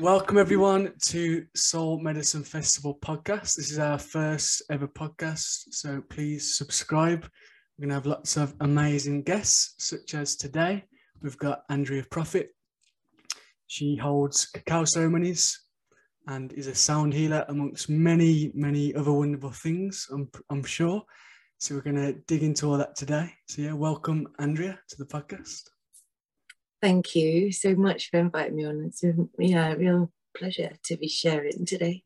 Welcome everyone to Soul Medicine Festival podcast. This is our first ever podcast, so please subscribe. We're going to have lots of amazing guests, such as today. We've got Andrea Prophet. She holds cacao ceremonies and is a sound healer amongst many, many other wonderful things, I'm sure. So we're going to dig into all that today. So yeah, welcome Andrea to the podcast. Thank you so much for inviting me on. It's a real pleasure to be sharing today.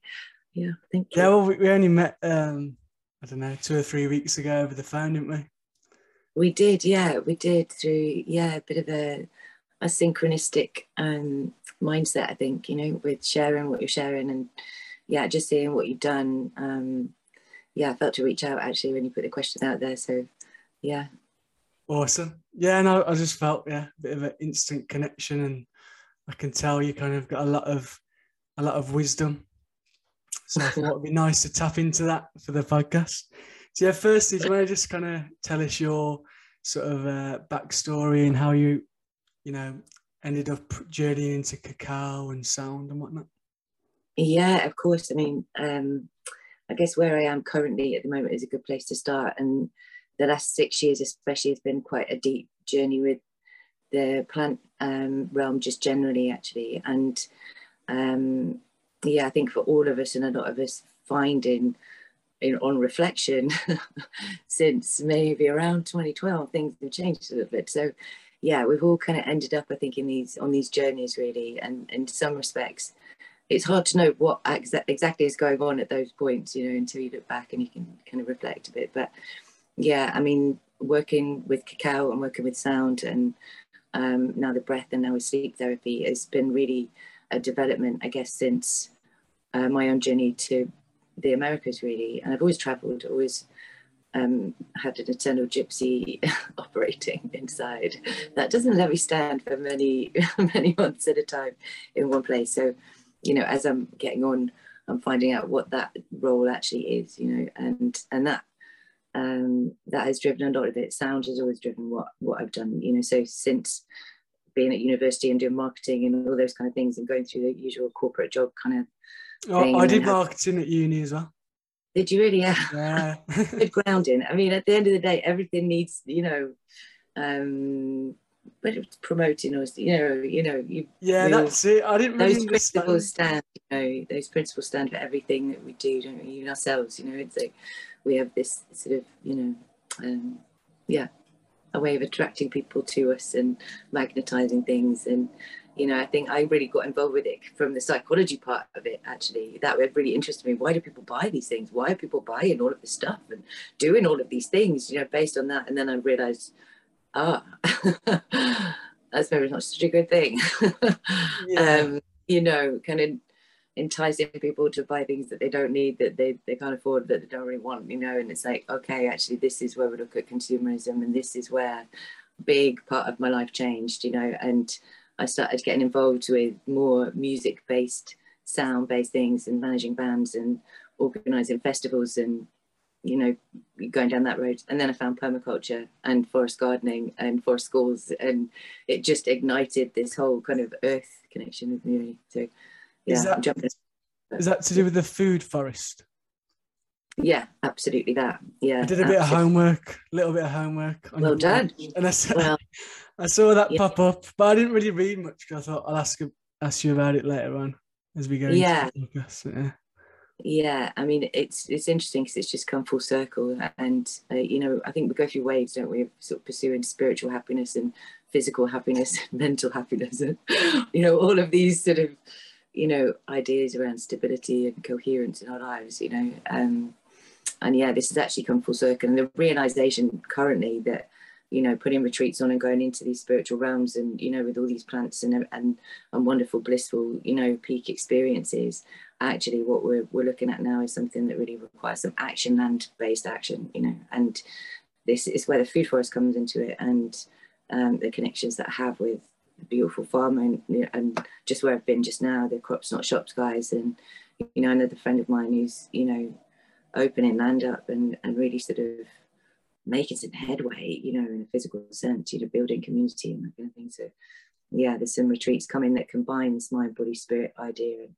Yeah, thank you. Yeah, well, we only met, I don't know, 2 or 3 weeks ago over the phone, didn't we? We did, yeah, we did through, yeah, a bit of a synchronistic mindset, I think, you know, with sharing what you're sharing and, yeah, just seeing what you've done. Yeah, I felt to reach out, actually, when you put the question out there, so, yeah. Awesome. Yeah, and I just felt, yeah, a bit of an instant connection, and I can tell you kind of got a lot of wisdom. So I thought it'd be nice to tap into that for the podcast. So yeah, firstly, do you want to just kind of tell us your sort of backstory and how you ended up journeying into cacao and sound and whatnot? Yeah, of course. I mean, I guess where I am currently at the moment is a good place to start, and the last 6 years especially has been quite a deep journey with the plant realm, just generally, actually. And yeah, I think for all of us, and a lot of us finding, you know, on reflection since maybe around 2012, things have changed a little bit. So yeah, we've all kind of ended up, I think, on these journeys really, and in some respects it's hard to know what exactly is going on at those points, you know, until you look back and you can kind of reflect a bit. But yeah, I mean, working with cacao and working with sound and now the breath and now with sleep therapy has been really a development, I guess, since my own journey to the Americas, really. And I've always travelled, always had an eternal gypsy operating inside. That doesn't let me stand for many, many months at a time in one place. So, you know, as I'm getting on, I'm finding out what that role actually is, you know, and that has driven a lot of it. Sound has always driven what I've done, you know, so since being at university and doing marketing and all those kind of things and going through the usual corporate job kind of thing. I did marketing at uni as well. Did you really? Yeah. Good grounding. I mean, at the end of the day, everything needs, you know, but it's promoting us, you know. Yeah, that's it. I didn't really understand. Those principles stand, you know, those principles stand for everything that we do, don't we? Even ourselves, you know, it's like we have this sort of, you know, yeah, a way of attracting people to us and magnetizing things. And, you know, I think I really got involved with it from the psychology part of it, actually. That really interested me. Why do people buy these things? Why are people buying all of this stuff and doing all of these things, you know, based on that? And then I realized, that's maybe not such a good thing. Yeah. You know, kind of enticing people to buy things that they don't need, that they can't afford, that they don't really want, you know. And it's like, okay, actually this is where we look at consumerism, and this is where a big part of my life changed, you know. And I started getting involved with more music-based, sound-based things, and managing bands and organising festivals and, you know, going down that road. And then I found permaculture and forest gardening and forest schools, and it just ignited this whole kind of earth connection with me. So yeah, is that to do with the food forest? Yeah, absolutely that. Yeah, I did a little bit of homework. Well done. And I saw that pop up, but I didn't really read much because I thought I'll ask you about it later on as we go. Yeah. Into the podcast, yeah. Yeah, I mean, it's interesting because it's just come full circle. And, you know, I think we go through waves, don't we, of sort of pursuing spiritual happiness and physical happiness and mental happiness and, you know, all of these sort of, you know, ideas around stability and coherence in our lives, you know. And, yeah, this has actually come full circle. And the realisation currently that, you know, putting retreats on and going into these spiritual realms and, you know, with all these plants and wonderful, blissful, you know, peak experiences, actually what we're looking at now is something that really requires some action, land-based action, you know. And this is where the food forest comes into it, and the connections that I have with the beautiful farm, and just where I've been just now, the Crops Not Shops guys. And, you know, another friend of mine who's, you know, opening land up and really sort of making some headway, you know, in a physical sense, you know, building community and that kind of thing. So yeah, there's some retreats coming that combines mind, body, spirit idea,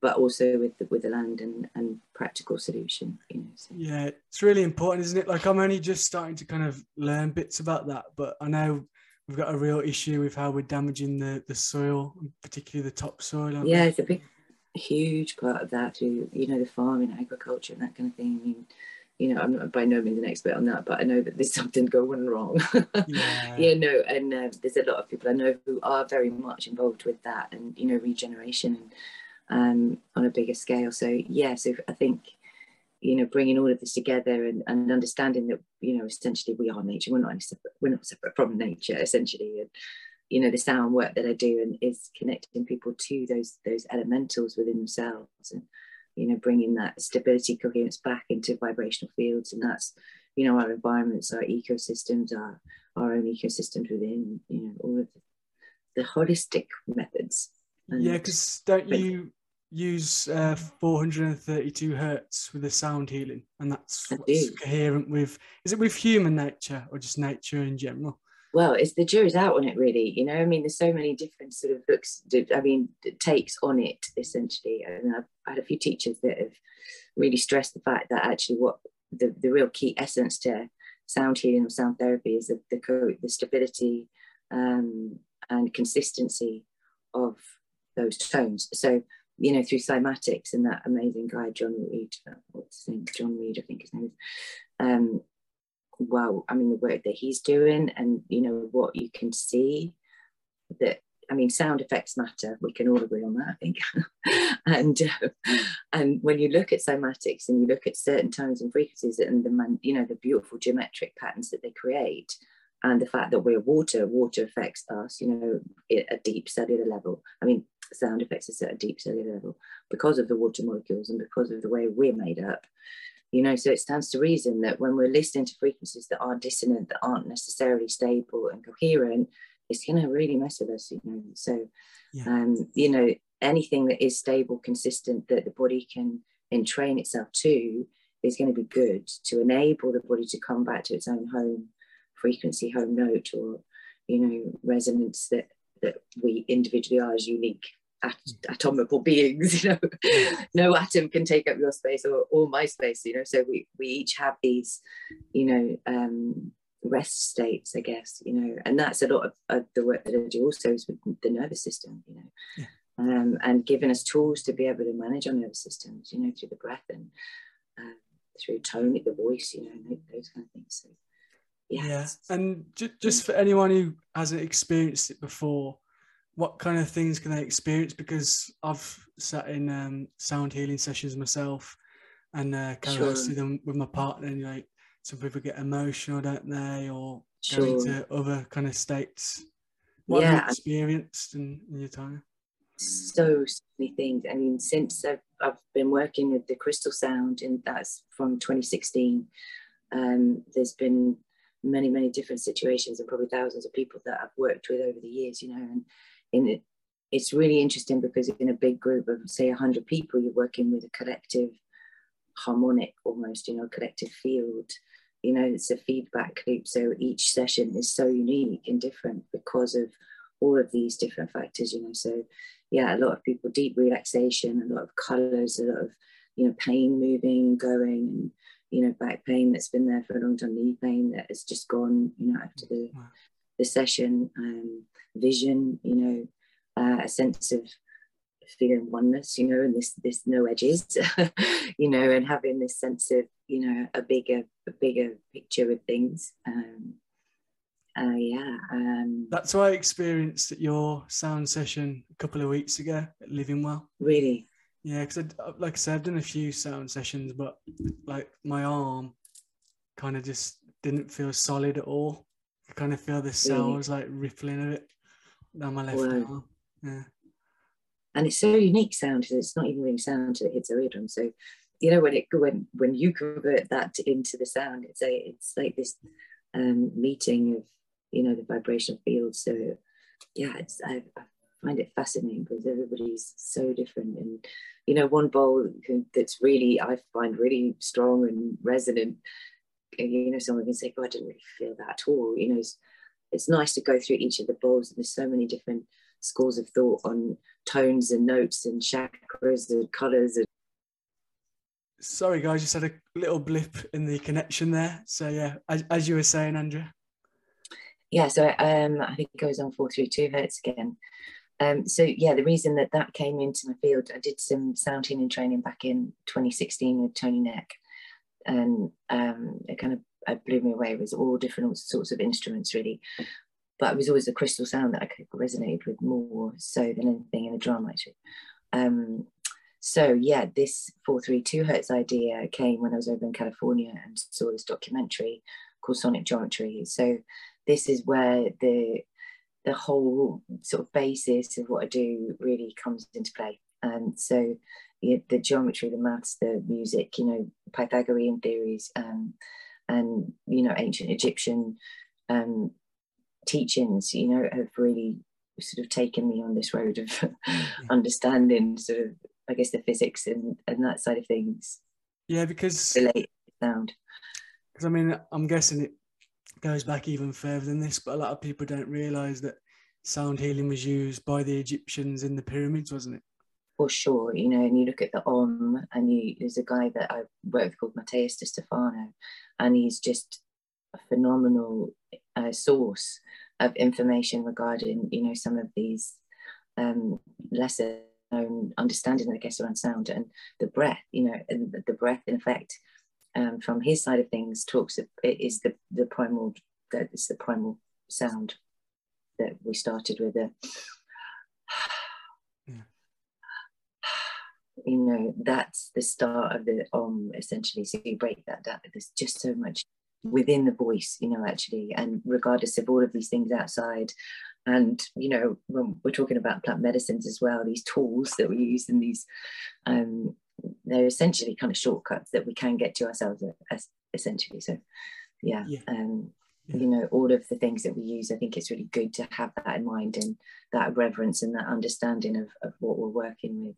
but also with the land and practical solution, you know. So. Yeah, it's really important, isn't it? Like, I'm only just starting to kind of learn bits about that, but I know we've got a real issue with how we're damaging the soil, particularly the topsoil. Yeah, it's a big, huge part of that too, you know, the farming, agriculture and that kind of thing. I mean, you know, I'm not by no means an expert on that, but I know that there's something going wrong. Yeah. Yeah, no, and there's a lot of people I know who are very much involved with that, and, you know, regeneration and on a bigger scale. So yeah, so I think, you know, bringing all of this together and understanding that, you know, essentially we are nature, we're not separate from nature essentially. And you know, the sound work that I do and is connecting people to those elementals within themselves, and you know, bringing that stability, coherence back into vibrational fields. And that's, you know, our environments, our ecosystems, our own ecosystems within, you know, all of the holistic methods. And yeah, because don't you use 432 hertz with the sound healing, and that's what's coherent with, is it with human nature or just nature in general? Well, it's the jury's out on it really, you know. I mean, there's so many different sort of looks, I mean, takes on it essentially. And I've had a few teachers that have really stressed the fact that actually what the real key essence to sound healing or sound therapy is the stability and consistency of those tones. So, you know, through cymatics and that amazing guy John Reed, I think his name is, wow, I mean, the work that he's doing, and you know, what you can see that, I mean, sound effects matter, we can all agree on that, I think. and when you look at cymatics and you look at certain tones and frequencies and you know, the beautiful geometric patterns that they create, and the fact that we're water affects us, you know, at a deep cellular level. I mean, sound affects us at a deep cellular level because of the water molecules and because of the way we're made up. You know, so it stands to reason that when we're listening to frequencies that are dissonant, that aren't necessarily stable and coherent, it's going to really mess with us, you know. So, yeah. You know, anything that is stable, consistent, that the body can entrain itself to, is going to be good to enable the body to come back to its own home frequency, home note, or, you know, resonance that we individually are as unique atomical beings, you know. No atom can take up your space or my space, you know. So we each have these, you know, rest states, I guess, you know. And that's a lot of the work that I do also is with the nervous system, you know. Yeah. And giving us tools to be able to manage our nervous systems, you know, through the breath and through tone, the voice, you know, those kind of things. So yeah, yeah. And just for anyone who hasn't experienced it before, what kind of things can they experience? Because I've sat in sound healing sessions myself, and kind of hosted them with my partner. And like, some people get emotional, don't they? Or go into other kind of states. What have you experienced in your time? So many things. I mean, since I've been working with the Crystal Sound, and that's from 2016. There's been many different situations, and probably thousands of people that I've worked with over the years, you know. And it's really interesting because in a big group of, say, 100 people, you're working with a collective harmonic, almost, you know, collective field, you know. It's a feedback loop, so each session is so unique and different because of all of these different factors, you know. So yeah, a lot of people, deep relaxation, a lot of colors, a lot of, you know, pain moving, going, and, you know, back pain that's been there for a long time, knee pain that has just gone, you know, after the session, vision, you know, a sense of feeling oneness, you know, and this no edges, you know, and having this sense of, you know, a bigger picture of things. That's what I experienced at your sound session a couple of weeks ago at Living Well. Really? Yeah, because like I said, I've done a few sound sessions, but like my arm kind of just didn't feel solid at all. I kind of feel the cells like rippling a bit down my left arm. Yeah. And it's so unique sound, because it's not even really sound till it hits our eardrum. So, you know, when you convert that into the sound, it's like this meeting of, you know, the vibrational field. So yeah, I find it fascinating because everybody's so different. And you know, one bowl that's really, I find, really strong and resonant, and, you know, someone can say, oh, I didn't really feel that at all, you know, it's nice to go through each of the bowls. There's so many different schools of thought on tones and notes and chakras and colors. And sorry guys, just had a little blip in the connection there. So yeah, as you were saying, Andrea. Yeah, so I think it goes on 432 hertz again. So yeah, the reason that that came into my field, I did some sound healing training back in 2016 with Tony Neck, and it kind of blew me away. It was all different sorts of instruments really, but it was always the crystal sound that I resonated with more so than anything in the drum actually. So yeah, this 432 hertz idea came when I was over in California and saw this documentary called Sonic Geometry. So this is where the whole sort of basis of what I do really comes into play. And so the geometry, the maths, the music, you know, Pythagorean theories, and, you know, ancient Egyptian teachings, you know, have really sort of taken me on this road of understanding sort of, I guess, the physics and that side of things. Yeah, because... related sound. Because, I mean, I'm guessing it goes back even further than this, but a lot of people don't realize that sound healing was used by the Egyptians in the pyramids, wasn't it? For sure, you know, and you look at the Om, and there's a guy that I work with called Mateus De Stefano, and he's just a phenomenal source of information regarding, you know, some of these lesser known understanding, I guess, around sound and the breath, you know, and the breath in effect. From his side of things, talks of it is the primal, that it's the primal sound that we started with. You know, that's the start of the essentially. So you break that down. There's just so much within the voice, you know, actually, and regardless of all of these things outside. And, you know, when we're talking about plant medicines as well, these tools that we use in these, they're essentially kind of shortcuts that we can get to ourselves, essentially. So yeah, you know, all of the things that we use, I think it's really good to have that in mind and that reverence and that understanding of what we're working with,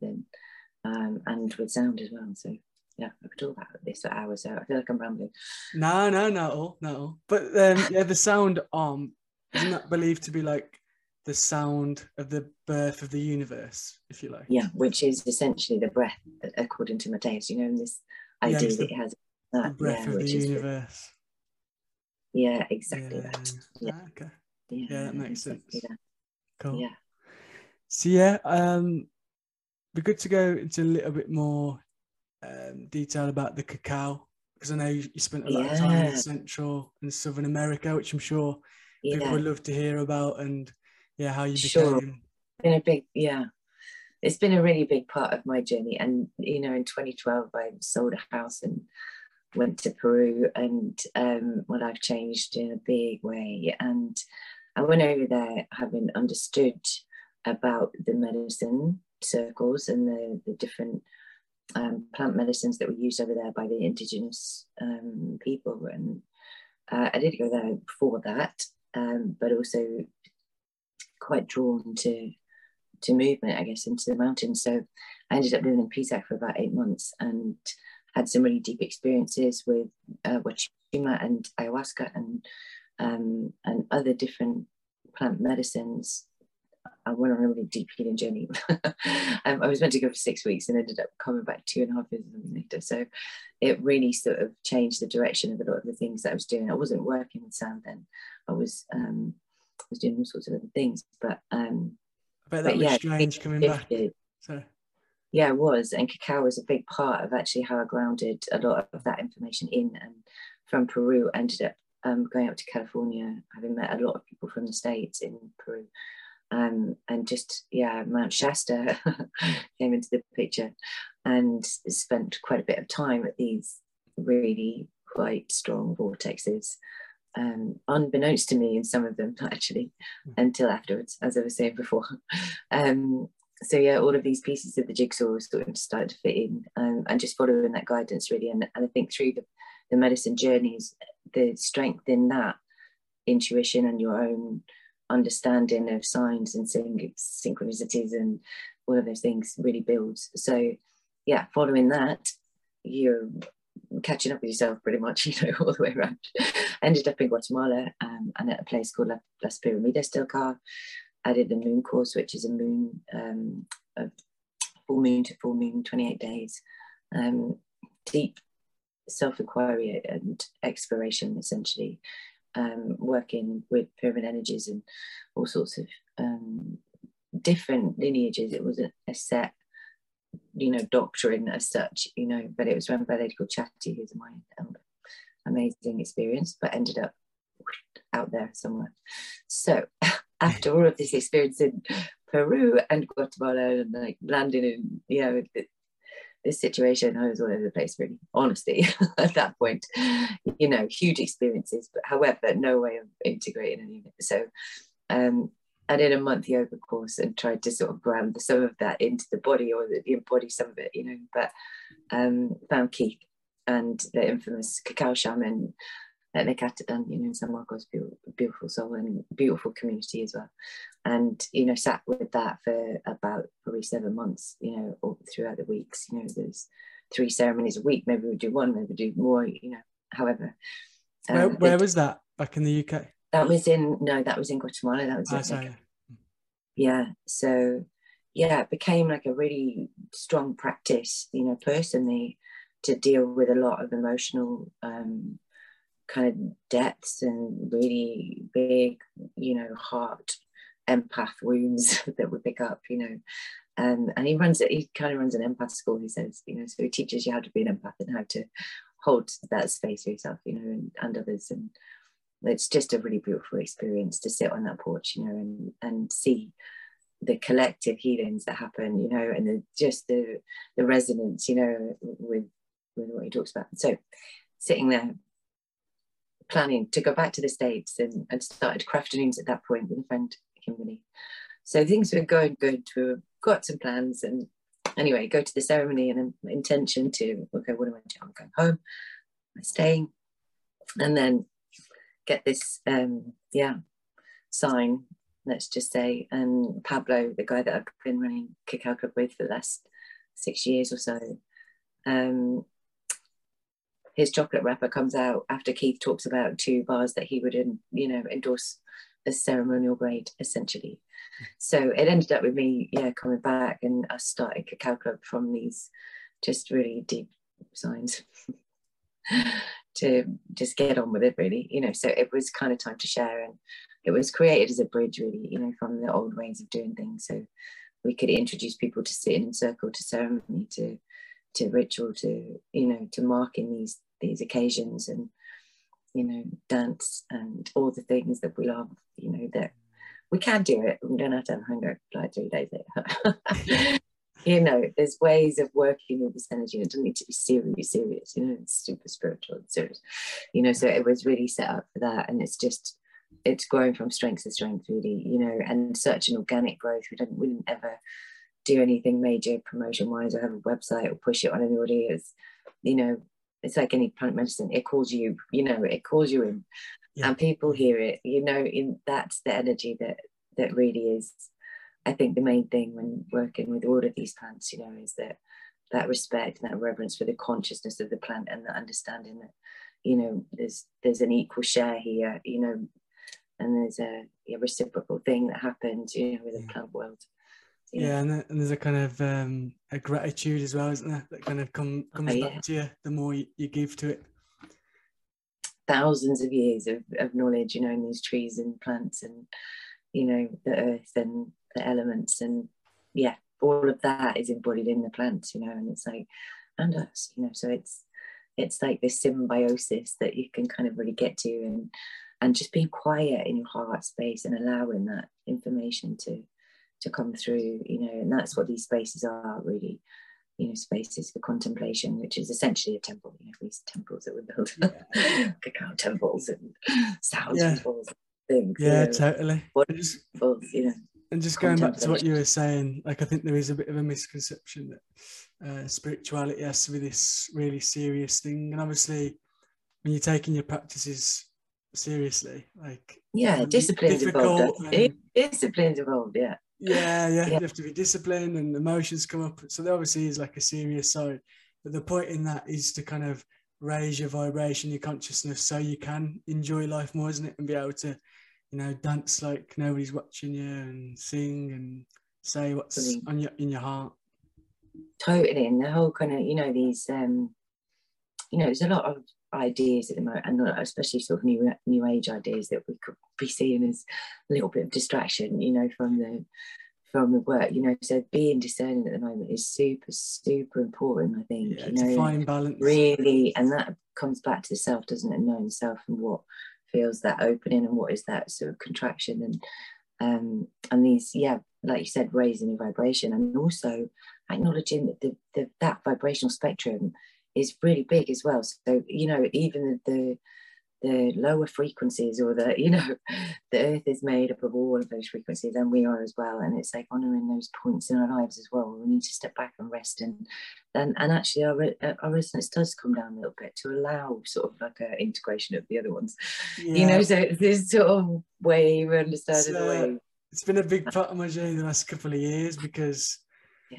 and with sound as well. So yeah, I could talk about this for hours, so I feel like I'm rambling. No, not at all, not at all. But yeah, the sound isn't that believed to be like the sound of the birth of the universe, if you like? Yeah, which is essentially the breath, according to Mateus, you know, and this idea that it has that. The breath of the universe. Yeah, exactly that. Yeah, okay. Yeah, that makes sense. Yeah. Cool. Yeah. So yeah, be good to go into a little bit more detail about the cacao, because I know you spent a lot of time in Central and Southern America, which I'm sure people would love to hear about, and how you became. Been a big, it's been a really big part of my journey. And you know, in 2012 I sold a house and went to Peru, and my life changed in a big way. And I went over there having understood about the medicine circles and the different plant medicines that were used over there by the indigenous people. And I did go there before that, but also quite drawn to movement, I guess, into the mountains. So I ended up living in Pisac for about 8 months and had some really deep experiences with Wachima and ayahuasca and other different plant medicines. I went on a really deep healing journey. I was meant to go for 6 weeks and ended up coming back 2.5 years later. So it really sort of changed the direction of a lot of the things that I was doing. I wasn't working with sound then. I was doing all sorts of other things, but I bet that was strange coming back. So yeah, it was, and cacao was a big part of actually how I grounded a lot of that information in. And from Peru, I ended up going up to California, having met a lot of people from the States in Peru, and just Mount Shasta came into the picture, and spent quite a bit of time at these really quite strong vortexes. Unbeknownst to me in some of them, actually, until afterwards, as I was saying before. So yeah, all of these pieces of the jigsaw sort of started to fit in, and just following that guidance really. And I think through the medicine journeys, the strength in that intuition and your own understanding of signs and synchronicities and all of those things really builds. So yeah, following that, you're catching up with yourself pretty much, you know, all the way around. Ended up in Guatemala and at a place called Las Pirámides del Cár. I did the moon course, which is a moon, full moon to full moon, 28 days. Deep self-inquiry and exploration, essentially, working with pyramid energies and all sorts of different lineages. It wasn't a set, you know, doctrine as such, you know, but it was run by a lady called Chatty, who's my amazing experience, but ended up out there somewhere. So after all of this experience in Peru and Guatemala and like landing in, you know, this situation, I was all over the place, really, honestly, at that point, you know, huge experiences, but however, no way of integrating any of it. So I did a month yoga course and tried to sort of ground some of that into the body, or the embody some of it, you know, but found Keith and the infamous cacao shaman at Northampton, you know, San Marcos, beautiful soul and beautiful community as well. And, you know, sat with that for about probably 7 months, you know, all throughout the weeks, you know, there's 3 ceremonies a week, maybe we do one, maybe do more, you know, however. Where was that, back in the UK? That was in, no, that was in Guatemala. That was in, yeah. So yeah, it became like a really strong practice, you know, personally, to deal with a lot of emotional kind of depths and really big, you know, heart empath wounds that we pick up, you know. And he runs it, he kind of runs an empath school, he says, you know, so he teaches you how to be an empath and how to hold that space for yourself, you know, and others. And it's just a really beautiful experience to sit on that porch, you know, and see the collective healings that happen, you know, and the resonance, you know, with what he talks about. So sitting there, planning to go back to the States, and started crafting at that point with a friend, Kimberly. So things were going good. We've got some plans, and anyway, go to the ceremony and an intention to, okay, what am I doing? I'm going home. I'm staying, and then get this sign, let's just say. And Pablo, the guy that I've been running Cacao Club with for the last 6 years or so, his chocolate wrapper comes out after Keith talks about 2 bars that he would, you know, endorse as ceremonial grade, essentially. So it ended up with me, yeah, coming back and us starting Cacao Club from these just really deep signs. To just get on with it, really, you know. So it was kind of time to share, and it was created as a bridge, really, you know, from the old ways of doing things, so we could introduce people to sitting in circle, to ceremony, to ritual, to, you know, to marking these occasions, and, you know, dance and all the things that we love, you know, that we can do it, we don't have to have hunger like 3 days later. You know, there's ways of working with this energy. It doesn't need to be serious, you know, it's super spiritual and serious, you know. So it was really set up for that, and it's just, it's grown from strength to strength, really, you know, and such an organic growth. We didn't ever do anything major promotion wise or have a website or push it on anybody. It's, you know, it's like any plant medicine, it calls you, you know, it calls you in, yeah. And people hear it, you know, in that's the energy that really is, I think, the main thing when working with all of these plants, you know, is that respect and that reverence for the consciousness of the plant, and the understanding that, you know, there's an equal share here, you know, and there's a reciprocal thing that happens, you know, with the plant world. Yeah, and there's a kind of a gratitude as well, isn't there? That kind of comes back to you the more you give to it. Thousands of years of knowledge, you know, in these trees and plants, and, you know, the earth and the elements, and yeah, all of that is embodied in the plants, you know, and it's like, and us, you know. So it's like this symbiosis that you can kind of really get to, and just being quiet in your heart space and allowing that information to come through, you know. And that's what these spaces are, really, you know, spaces for contemplation, which is essentially a temple, you know, these temples that we build, cacao temples and sound temples and things, yeah, you know, totally. Wonderful, you know. And just going back to what you were saying, like, I think there is a bit of a misconception that spirituality has to be this really serious thing. And obviously, when you're taking your practices seriously, like... Yeah, discipline's involved. Discipline's involved, yeah. Yeah, you have to be disciplined, and emotions come up. So there obviously is like a serious side. But the point in that is to kind of raise your vibration, your consciousness, so you can enjoy life more, isn't it? And be able to, you know, dance like nobody's watching you and sing and say what's on your, in your heart. Totally. And the whole kind of, you know, these, you know, there's a lot of ideas at the moment, and especially sort of new age ideas that we could be seen as a little bit of distraction, you know, from the work, you know. So being discerning at the moment is super, super important, I think. Yeah, you know, fine balance. Really, and that comes back to the self, doesn't it? Knowing self and what feels that opening and what is that sort of contraction, and these, yeah, like you said, raising the vibration, and also acknowledging that that vibrational spectrum is really big as well. So, you know, even the lower frequencies, or the, you know, the earth is made up of all of those frequencies, and we are as well. And it's like honouring those points in our lives as well. We need to step back and rest, and actually our resonance does come down a little bit to allow sort of like a integration of the other ones. Yeah. You know, so it's this sort of way we understand the way. It's been a big part of my journey the last couple of years, because, yeah,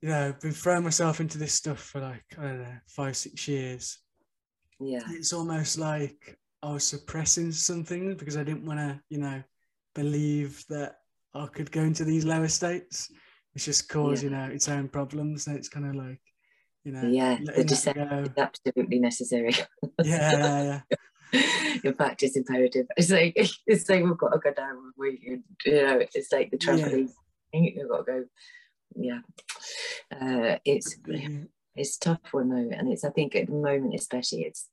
you know, I've been throwing myself into this stuff for like, I don't know, 5-6 years. Yeah, it's almost like I was suppressing something because I didn't want to, you know, believe that I could go into these lower states. It's just caused, yeah, you know, its own problems. So it's kind of like, you know, yeah, the descent is absolutely necessary. Yeah, yeah. In fact, it's imperative. It's like we've got to go down. We, you know, it's like the trampoline. Yeah. We've got to go. Yeah, it's. Yeah. It's tough one though, and it's, I think at the moment especially, it's,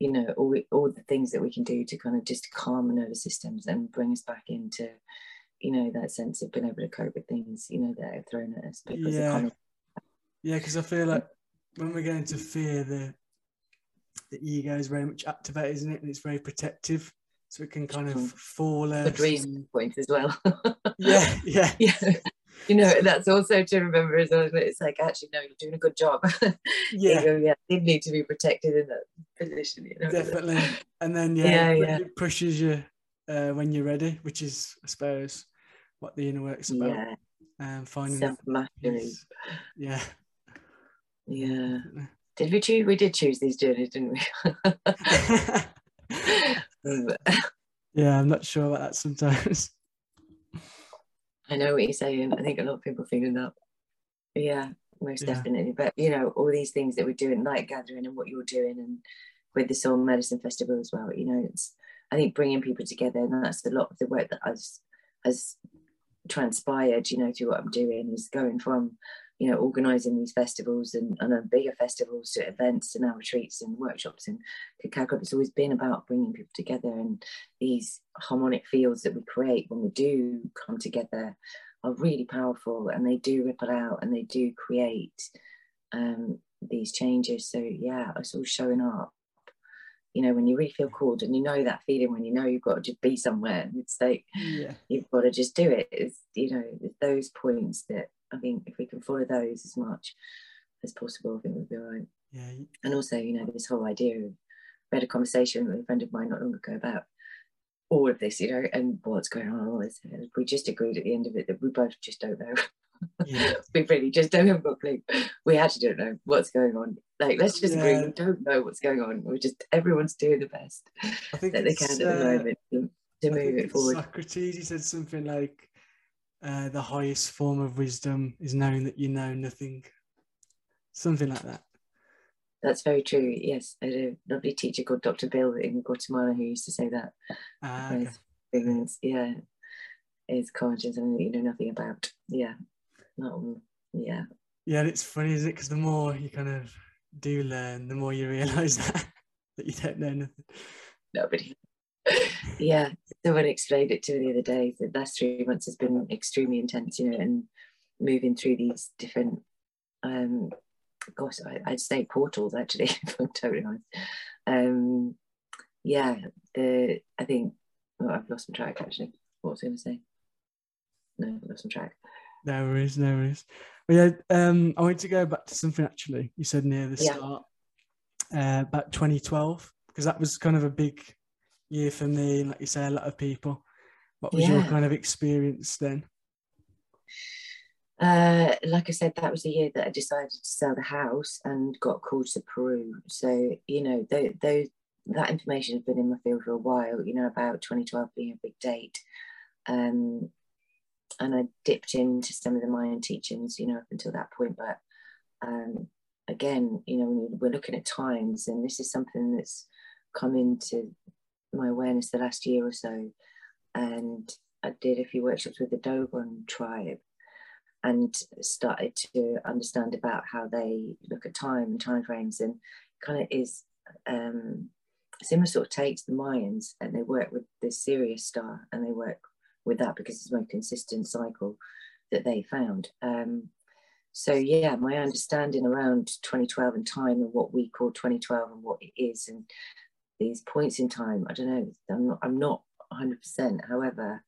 you know, all the things that we can do to kind of just calm our nervous systems and bring us back into, you know, that sense of being able to cope with things, you know, that are thrown at us. Because because I feel like when we go into fear, the ego is very much activated, isn't it? And it's very protective, so it can kind of fall out. Good reason point as well. yeah. You know, that's also to remember as well. It's like, actually, no, you're doing a good job. Yeah. Yeah, they need to be protected in that position, you know. Definitely. And then, it pushes you when you're ready, which is, I suppose, what the inner work's about. Yeah. Finding self-mastery. Yeah. Yeah. Did we choose? We did choose these journeys, didn't we? Yeah, I'm not sure about that sometimes. I know what you're saying. I think a lot of people figured that. Yeah, most definitely. But, you know, all these things that we're doing, night gathering and what you're doing, and with the Soul Medicine Festival as well, you know, it's, I think, bringing people together. And that's a lot of the work that has transpired, you know, through what I'm doing, is going from, you know, organising these festivals and bigger festivals to events and our retreats and workshops and Cacao Club. It's always been about bringing people together, and these harmonic fields that we create when we do come together are really powerful, and they do ripple out and they do create these changes. So yeah, it's all showing up, you know, when you really feel called, and you know that feeling when you know you've got to just be somewhere. It's like, you've got to just do it. It's, you know, those points that, I think if we can follow those as much as possible, I think we'll be all right. Yeah. And also, you know, this whole idea of, we had a conversation with a friend of mine not long ago about all of this, you know, and what's going on, all this. We just agreed at the end of it that we both just don't know. Yeah. We really just don't have a clue. We actually don't know what's going on. Like, let's just agree, we don't know what's going on. We're just, everyone's doing the best that they can at the moment to move it forward. Socrates, he said something like, the highest form of wisdom is knowing that you know nothing, something like that. That's very true. Yes, I had a lovely teacher called Dr. Bill in Guatemala who used to say that. Okay. Yeah, it's conscious and you know nothing about. Yeah, yeah. Yeah, and it's funny, isn't it? Because the more you kind of do learn, the more you realise that you don't know nothing. Nobody. Yeah, someone explained it to me the other day. The last 3 months has been extremely intense, you know, and moving through these different, I'd say portals, actually, if I'm totally honest. I think, I've lost my track, actually. What was I going to say? No, I've lost my track. No worries, no worries. Well, yeah, I want to go back to something, actually, you said near the start, about 2012, because that was kind of a big year for me, like you say, a lot of people. What was your kind of experience then? Like I said, that was the year that I decided to sell the house and got called to Peru. So, you know, that information had been in my field for a while, you know, about 2012 being a big date. And I dipped into some of the Mayan teachings, you know, up until that point. But again, you know, when we're looking at times, and this is something that's come into my awareness the last year or so. And I did a few workshops with the Dogon tribe and started to understand about how they look at time and time frames, and kind of is similar sort of take to the Mayans, and they work with the Sirius star, and they work with that because it's a more consistent cycle that they found. So yeah, my understanding around 2012 and time, and what we call 2012 and what it is, and these points in time, I don't know, I'm not 100%. However,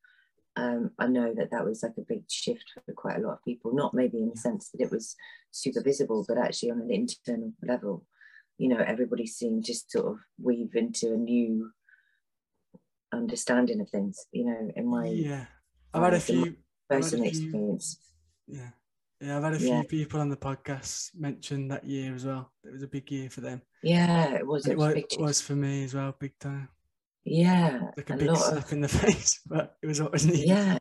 I know that that was like a big shift for quite a lot of people, not maybe in the sense that it was super visible, but actually on an internal level, you know, everybody seemed to sort of weave into a new understanding of things, you know, in my personal experience. Yeah, I've had a few people on the podcast mention that year as well. It was a big year for them. Yeah, it was. It was for me as well, big time. Yeah, like a big slap in the face, but it was always needed. Yeah,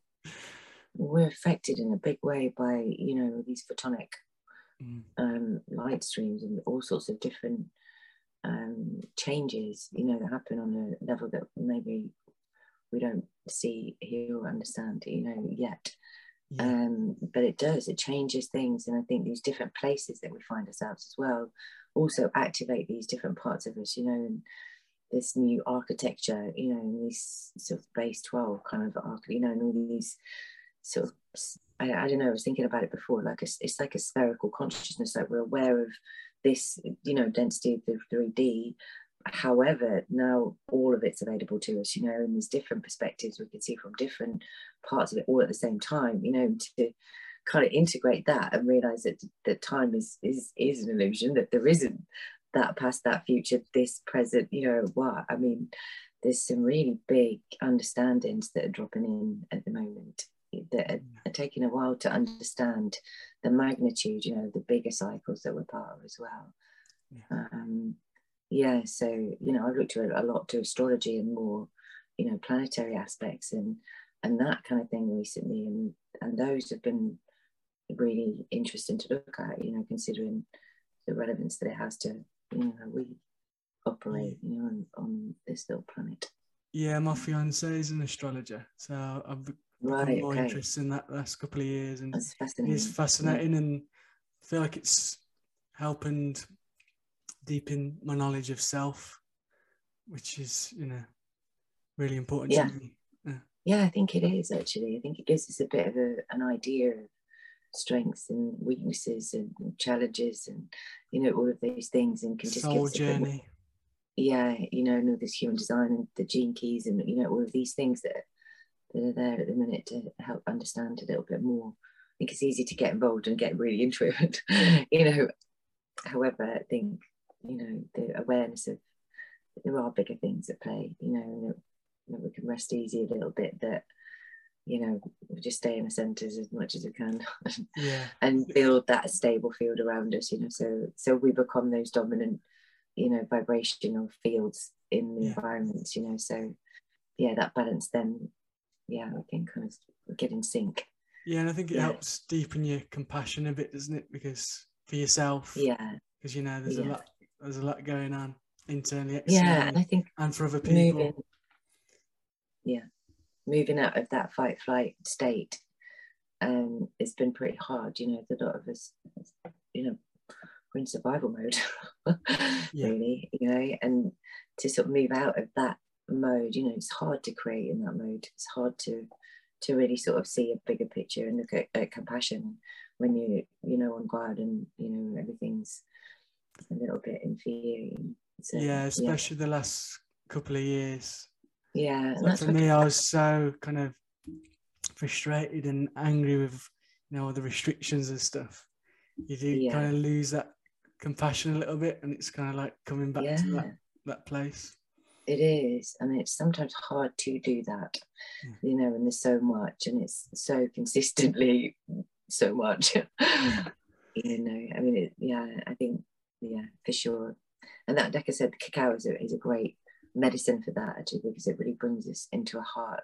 we're affected in a big way by, you know, these photonic light streams and all sorts of different changes, you know, that happen on a level that maybe we don't see, hear, or understand, you know, yet. Yeah. But it does, it changes things, and I think these different places that we find ourselves as well also activate these different parts of us, you know, and this new architecture, you know, and this sort of base 12 kind of arc, you know, and all these sort of, I don't know, I was thinking about it before, like it's like a spherical consciousness, like we're aware of this, you know, density of the 3D. However, now all of it's available to us, you know, and there's different perspectives we can see from different parts of it all at the same time, you know, to kind of integrate that and realize that that time is an illusion, that there isn't that past, that future, this present, you know, what I mean. There's some really big understandings that are dropping in at the moment that are taking a while to understand the magnitude, you know, the bigger cycles that we're part of as well. Yeah, so, you know, I've looked a lot to astrology and more, you know, planetary aspects and that kind of thing recently, and those have been really interesting to look at, you know, considering the relevance that it has to, you know, how we operate, you know, on this little planet. Yeah, my fiance is an astrologer, so I've become more interested in that last couple of years, and it's fascinating, and I feel like it's helping deepen my knowledge of self, which is, you know, really important to me. Yeah, I think it is, actually. I think it gives us a bit of an idea of strengths and weaknesses and challenges and, you know, all of those things, and can just soul journey. Yeah, you know, and all this human design and the gene keys and, you know, all of these things that are there at the minute to help understand a little bit more. I think it's easy to get involved and get really into it, you know. However, I think, you know, the awareness of there are bigger things at play, you know, that we can rest easy a little bit, that, you know, we just stay in the centres as much as we can, and build that stable field around us, you know, so we become those dominant, you know, vibrational fields in the environments, you know, so yeah, that balance then, yeah, we can kind of get in sync. Yeah, and I think it helps deepen your compassion a bit, doesn't it? Because for yourself, because, you know, there's a lot. There's a lot going on internally, externally, and I think, and for other people, moving out of that fight-flight state, it's been pretty hard. You know, a lot of us, you know, we're in survival mode, really. You know, and to sort of move out of that mode, you know, it's hard to create in that mode. It's hard to really sort of see a bigger picture and look at compassion when you know, on guard, and you know, everything's a little bit infuriating. So, yeah, especially the last couple of years. Yeah, so for me, I was so kind of frustrated and angry with, you know, all the restrictions and stuff. You do kind of lose that compassion a little bit, and it's kind of like coming back to that place. It is, and it's sometimes hard to do that, you know, and there's so much, and it's so consistently so much. I think for sure. And that, like I said, the cacao is a great medicine for that, actually, because it really brings us into a heart,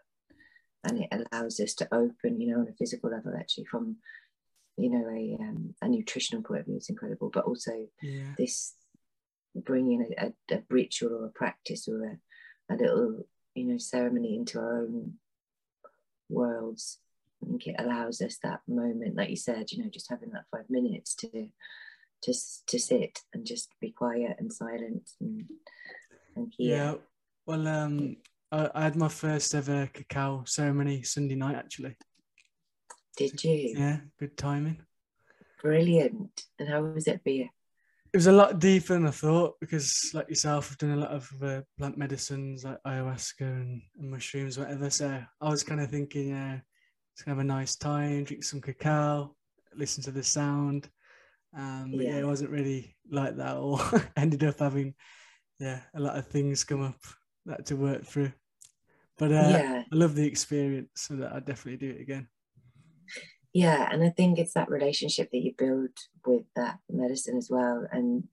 and it allows us to open, on a physical level, actually, from a nutritional point of view. It's incredible, but also this bringing a ritual or a practice or a little ceremony into our own worlds. I think it allows us that moment, like you said, just having that 5 minutes to sit and just be quiet and silent and hear. Yeah, well, I had my first ever cacao ceremony Sunday night, actually. Did you? Yeah, good timing. Brilliant. And how was it for you? It was a lot deeper than I thought, because like yourself, I've done a lot of plant medicines like ayahuasca and mushrooms, whatever. So I was kind of thinking, it's going to have a nice time, drink some cacao, listen to the sound. But it wasn't really like that at all. Ended up having, a lot of things come up that to work through. But I love the experience, so that I'd definitely do it again. Yeah, and I think it's that relationship that you build with that medicine as well. And,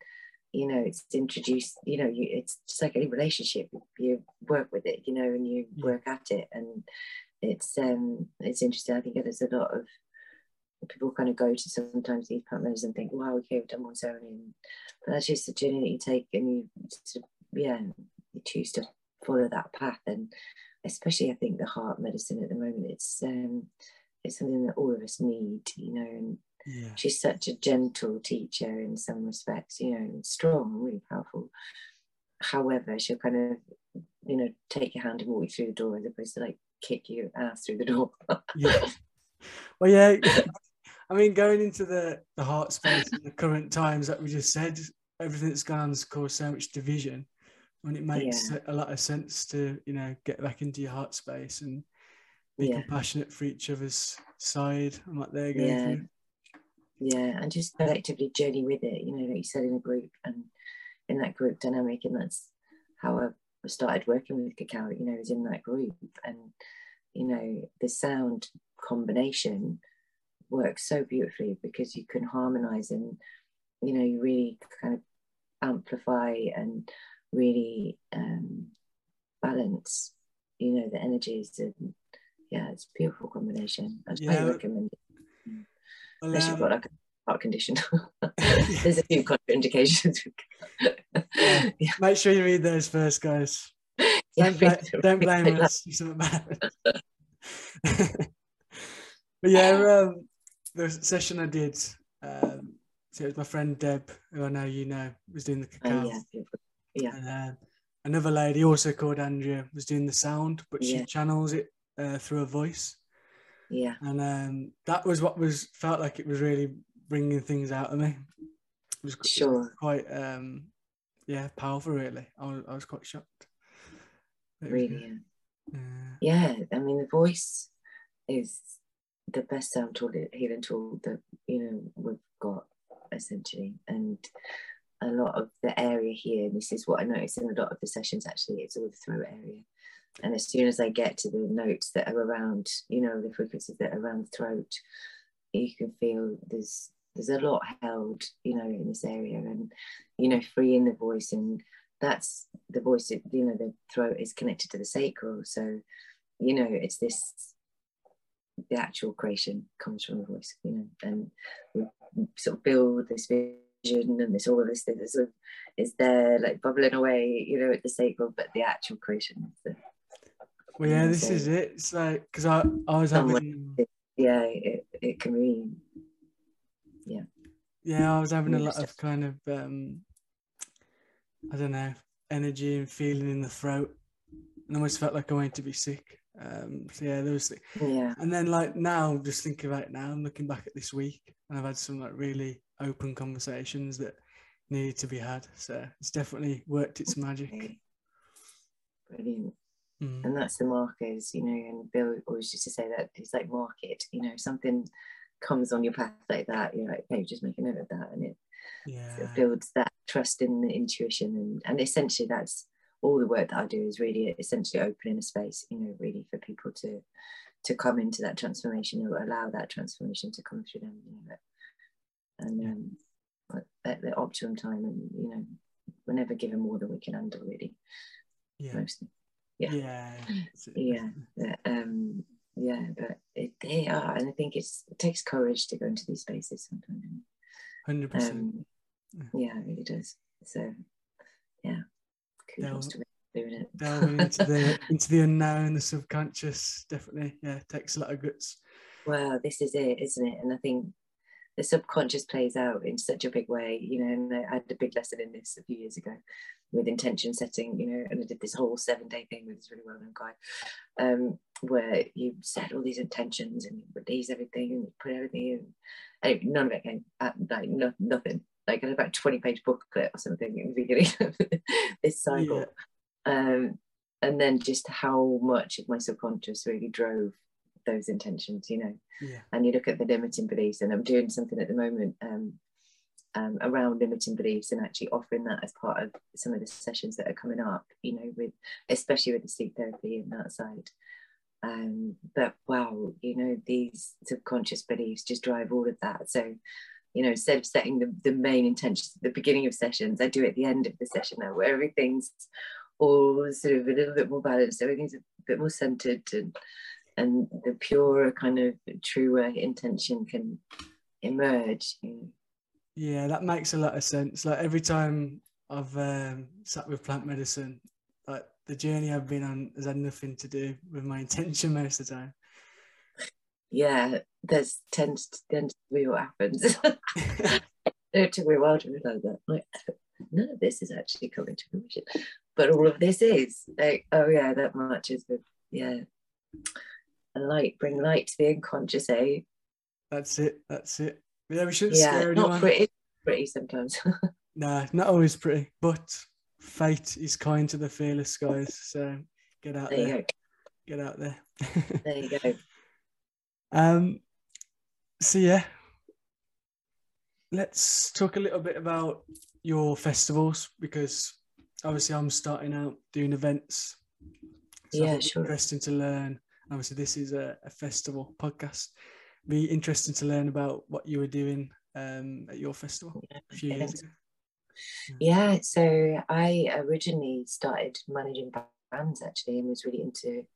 it's introduced, it's just like any relationship. You work with it, and you work at it. And it's interesting. I think there's a lot of people kind of go to sometimes these plant medicines and think, wow, okay, we've done one ceremony. But that's just the journey that you take, and you choose to follow that path. And especially, I think, the heart medicine at the moment, it's something that all of us need, and she's such a gentle teacher in some respects, and strong, really powerful. However, she'll kind of, take your hand and walk you through the door, as opposed to like kick your ass through the door. Yeah. Well, yeah, I mean, going into the heart space in the current times, like we just said, everything that's gone on has caused so much division, when it makes a lot of sense to, get back into your heart space and be compassionate for each other's side and what they're going through. Yeah, and just collectively journey with it, like you said, in a group and in that group dynamic. And that's how I started working with cacao, is in that group. And, the sound combination works so beautifully, because you can harmonise and, you really kind of amplify and really balance, the energies. And yeah, it's a beautiful combination. I'd highly recommend it. Unless you've got like a heart condition. There's a few contraindications. Yeah. Make sure you read those first, guys. Don't blame us. But the session I did, so it was my friend Deb, who I know was doing the cacao. And, another lady, also called Andrea, was doing the sound, but she channels it through a voice. And that was what felt like it was really bringing things out of me. It was quite powerful, really. I was quite shocked. Really? I mean, the voice is the best sound tool, healing tool that we've got, essentially. And a lot of the area here, and this is what I noticed in a lot of the sessions, actually, it's all the throat area. And as soon as I get to the notes that are around, the frequencies that are around the throat, you can feel there's a lot held, in this area. And, freeing the voice, and that's the voice, the throat is connected to the sacral. So, it's the actual creation comes from the voice, and we sort of build this vision, and this, all this thing that sort of is there, like bubbling away, at the sacral, but the actual creation is there. Well, yeah, this is it. It's like, because I was having... Yeah, it can really... Yeah. Yeah, I was having a lot of kind of, energy and feeling in the throat. And almost felt like I wanted to be sick. There was... And then, like, now, just thinking about it now, I'm looking back at this week, and I've had some, like, really open conversations that needed to be had. So it's definitely worked its magic. Brilliant. And that's the markers, and Bill always used to say that it's like mark it, something comes on your path like that, you're like, okay, just make a note of that, and it builds that trust in the intuition, and essentially that's all the work that I do, is really essentially opening a space, really for people to to come into that transformation, or allow that transformation to come through them, you know, and at the optimum time, and you know, we're never given more than we can handle, really. Yeah. Mostly. Yeah. Yeah. Yeah. Yeah. Yeah, but they are, and I think it takes courage to go into these spaces sometimes. 100%. Yeah, it really does. So, yeah, kudos to doing it. Delving into the unknown, the subconscious, definitely. Yeah, it takes a lot of guts. Well, this is it, isn't it? And I think the subconscious plays out in such a big way, you know. And I had a big lesson in this a few years ago with intention setting, you know, and I did this whole 7-day thing with this really well-known guy, where you set all these intentions and you release everything and you put everything in. Anyway, none of it came, like nothing. Like, I had about a 20-page booklet or something in the beginning of this cycle. Yeah. And then just how much of my subconscious really drove those intentions, you know. Yeah. And you look at the limiting beliefs, and I'm doing something at the moment around limiting beliefs, and actually offering that as part of some of the sessions that are coming up, you know, with especially with the sleep therapy and that side. But wow, you know, these subconscious beliefs just drive all of that. So, you know, instead of setting the main intentions at the beginning of sessions, I do it at the end of the session now, where everything's all sort of a little bit more balanced, everything's a bit more centered, and the purer kind of truer intention can emerge. Yeah, that makes a lot of sense. Like, every time I've sat with plant medicine, like the journey I've been on has had nothing to do with my intention most of the time. Yeah, there's tends to be what happens. It took me a while to realize that, like, none of this is actually coming to fruition, but all of this is, like, oh yeah, that matches with, yeah. And light, bring light to the unconscious, eh? That's it. Yeah, we shouldn't scare anyone. Not pretty sometimes. Nah, not always pretty, but fate is kind to the fearless, guys, so get out there. There you go. So yeah, let's talk a little bit about your festivals, because obviously I'm starting out doing events, so yeah, sure. Interesting to learn. Obviously, this is a festival podcast. Be interesting to learn about what you were doing at your festival a few years ago. Yeah, so I originally started managing bands, actually, and was really into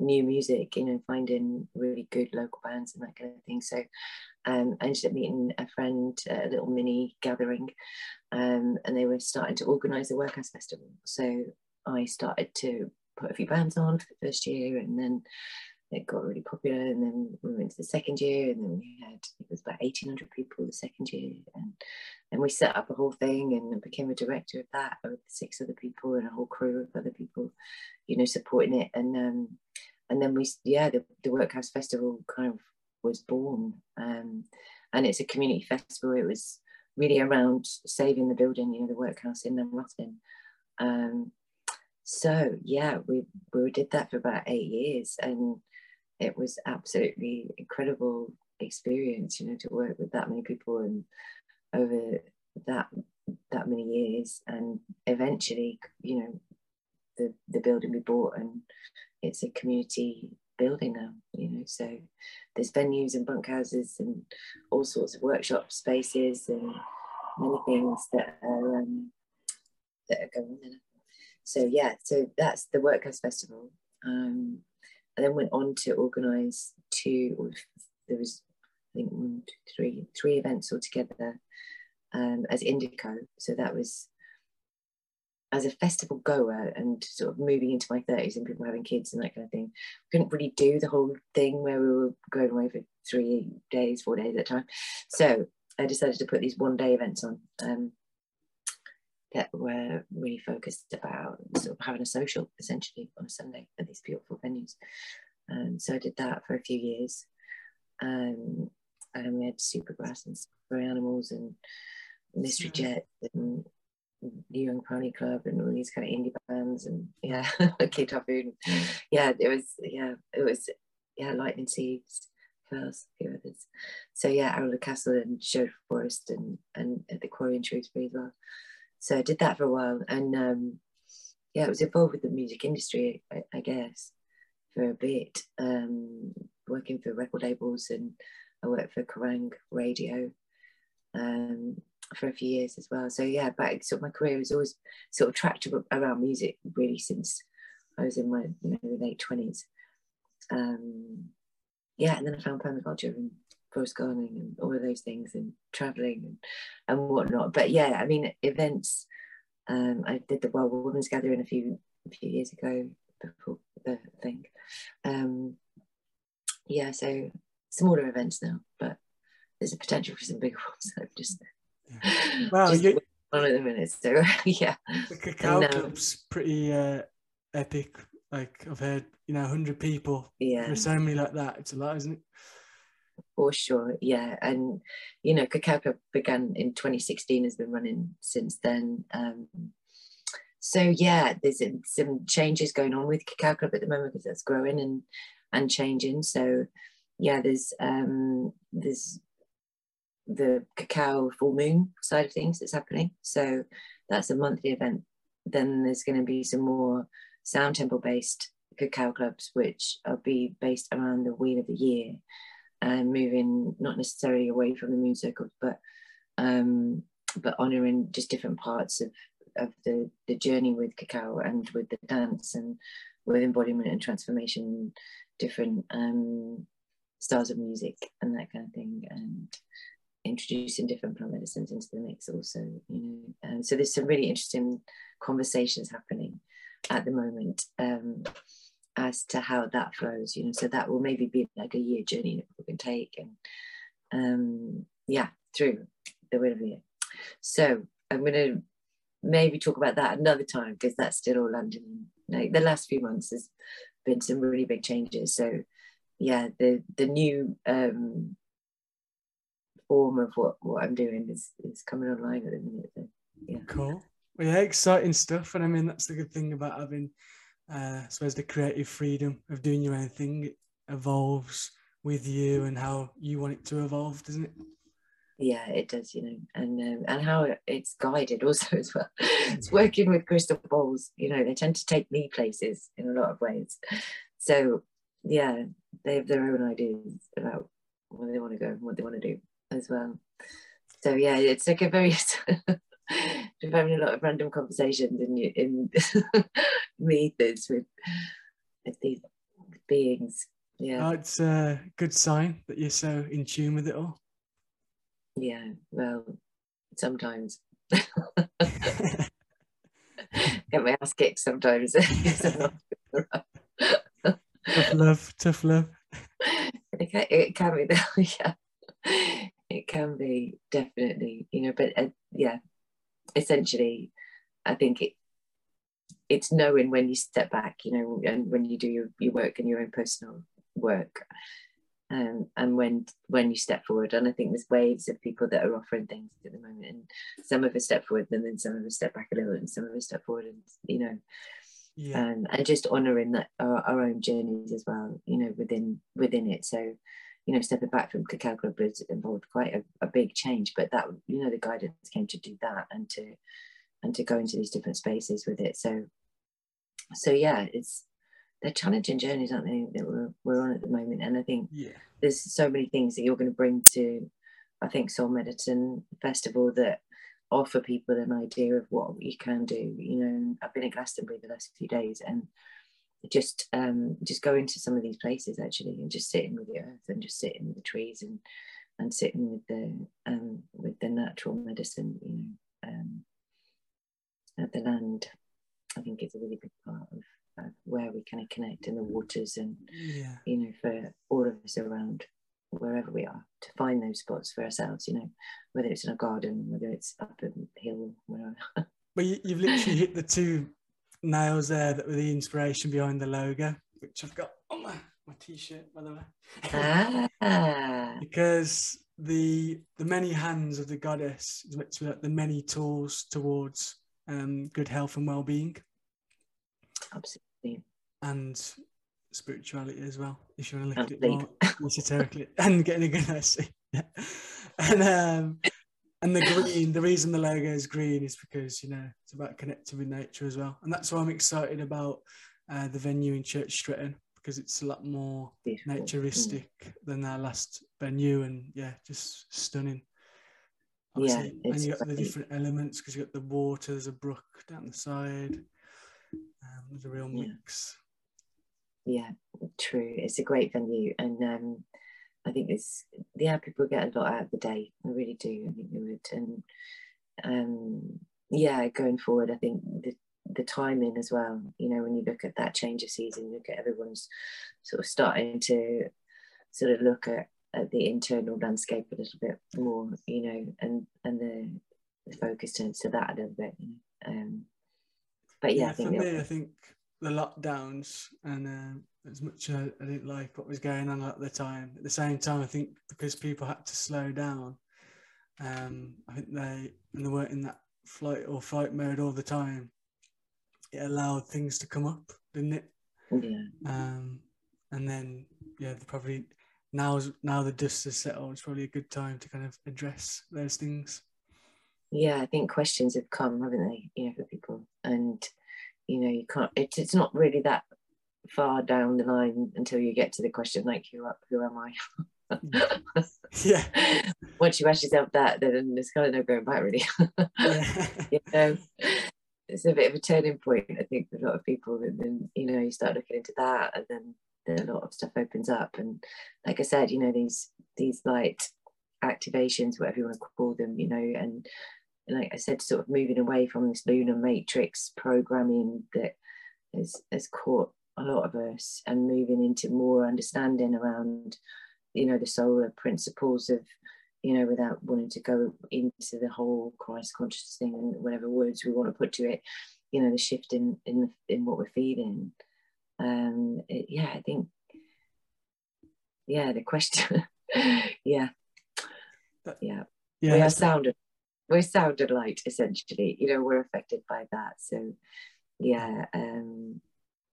new music, you know, finding really good local bands and that kind of thing. So I ended up meeting a friend at a little mini gathering, and they were starting to organise the Workhouse Festival. So I started to put a few bands on for the first year, and then it got really popular, and then we went to the second year, and then we had, it was about 1,800 people the second year, and we set up a whole thing, and I became a director of that with 6 other people and a whole crew of other people, you know, supporting it. And then the Workhouse Festival kind of was born, and it's a community festival. It was really around saving the building, you know, the workhouse in Northampton. So yeah, we did that for about 8 years, and it was absolutely incredible experience, you know, to work with that many people and over that many years. And eventually, you know, the building we bought, and it's a community building now, you know. So there's venues and bunkhouses and all sorts of workshop spaces and many things that are going on there. So yeah, so that's the Workhouse Festival. I then went on to organise 2, there was, I think, 1, 2, 3 events altogether, as Indico. So that was, as a festival goer and sort of moving into my 30s and people having kids and that kind of thing, couldn't really do the whole thing where we were going away for 3 days, 4 days at a time. So I decided to put these 1-day events on, that were really focused about sort of having a social, essentially, on a Sunday at these beautiful venues. So I did that for a few years. And we had Supergrass and Spray Animals and Mystery Jet and New Young Pony Club and all these kind of indie bands, and yeah, Keith. Yeah, it was Lightning Seeds, Curls, a few others. So yeah, Around the Castle and Sherwood Forest and at the Quarry in Shrewsbury as well. So I did that for a while, and yeah, it was involved with the music industry, I guess. for a bit, working for record labels, and I worked for Kerrang! Radio for a few years as well. So yeah, but sort of my career was always sort of tracked around music really since I was in my late 20s. Yeah, and then I found permaculture and forest gardening and all of those things, and traveling and whatnot. But yeah, I mean, events, I did the World Women's Gathering a few years ago before the thing. Yeah, so smaller events now, but there's a potential for some bigger ones. I've just, yeah. Wow, just one at the minute. So yeah, the Cacao Club's pretty epic. Like, I've heard, 100 people. Yeah, there's so many like that. It's a lot, isn't it? For sure, yeah. And Cacao Club began in 2016, has been running since then. So yeah, there's some changes going on with Cacao Club at the moment, because that's growing and changing. So yeah, there's the Cacao Full Moon side of things that's happening. So that's a monthly event. Then there's going to be some more Sound Temple based Cacao Clubs, which will be based around the Wheel of the Year, and moving not necessarily away from the moon circles, but honouring just different parts of the journey with cacao, and with the dance, and with embodiment and transformation, different styles of music and that kind of thing, and introducing different plant medicines into the mix also, and so there's some really interesting conversations happening at the moment as to how that flows, so that will maybe be like a year journey that people can take, and yeah, through the Wheel of the Year. So I'm going to maybe talk about that another time, because that's still all London. Like, the last few months has been some really big changes. So yeah, the new form of what I'm doing is coming online at the minute. So, yeah. Cool. Well, yeah, exciting stuff. And I mean, that's the good thing about having so as the creative freedom of doing your own thing. It evolves with you and how you want it to evolve, doesn't it? Yeah, it does, and how it's guided also as well. It's working with crystal balls, they tend to take me places in a lot of ways. So yeah, they have their own ideas about where they want to go and what they want to do as well. So yeah, it's like a very we're having a lot of random conversations in methods with these beings. Yeah, oh, it's a good sign that you're so in tune with it all. Yeah, well, sometimes get my ass kicked sometimes. tough love. It can be, yeah, it can be, definitely, but yeah, essentially I think it's knowing when you step back, and when you do your work and your own personal work, and when you step forward. And I think there's waves of people that are offering things at the moment, and some of us step forward, and then some of us step back a little, and some of us step forward, and yeah. And just honouring that our own journeys as well, within it. So stepping back from Cacao Club involved quite a big change, but that the guidance came to do that, and to go into these different spaces with it. So yeah, they're challenging journeys, aren't they, that we're on at the moment? And I think, yeah, there's so many things that you're going to bring to, I think, Soul Medicine Festival, that offer people an idea of what you can do. I've been at Glastonbury the last few days, and just go into some of these places actually, and just sitting with the earth, and just sitting with the trees, and sitting with the natural medicine, of the land. I think it's a really big part of where we kind of connect, in the waters, and yeah, for all of us around, wherever we are, to find those spots for ourselves, whether it's in a garden, whether it's up a hill, wherever. But you've literally hit the two nails there that were the inspiration behind the logo, which I've got on my t-shirt, by the way. Because the many hands of the goddess is meant to be like the many tools towards good health and well-being. Absolutely. And spirituality as well, if you want to look at it more esoterically, and getting a good night's sleep. Yeah. And the green, the reason the logo is green is because, it's about connecting with nature as well. And that's why I'm excited about the venue in Church Stretton, because it's a lot more beautiful, naturistic than our last venue, and yeah, just stunning. Obviously, yeah, and you got the different elements because you got the water, there's a brook down the side. There's a real mix. Yeah, true. It's a great venue, and I think it's people get a lot out of the day. I really do. I think they would, and yeah, going forward, I think the timing as well. You know, when you look at that change of season, look at everyone's sort of starting to sort of look at the internal landscape a little bit more, you know, and the focus turns to that a little bit. But yeah, I think for me, I think the lockdowns and as much as I didn't like what was going on at the time, at the same time, I think because people had to slow down, I think they weren't in that fight mode all the time, it allowed things to come up, didn't it? Yeah. And then, yeah, probably now the dust has settled, it's probably a good time to kind of address those things. Yeah, I think questions have come, haven't they, you know, for people, and you know, you can't, it's not really that far down the line until you get to the question like, who am I? Yeah. Once you ask yourself that, then there's kind of no going back, really. You know, it's a bit of a turning point, I think, for a lot of people, and then, you know, you start looking into that, and then a lot of stuff opens up. And like I said, you know, these light activations, whatever you want to call them, you know, and like I said, sort of moving away from this lunar matrix programming that has caught a lot of us, and moving into more understanding around, you know, the solar principles of, you know, without wanting to go into the whole Christ consciousness thing and whatever words we want to put to it, you know, the shift in what we're feeling. Yeah, I think, yeah, the question, yeah. Yeah, yeah, we're sound and light, essentially, you know, we're affected by that. So yeah,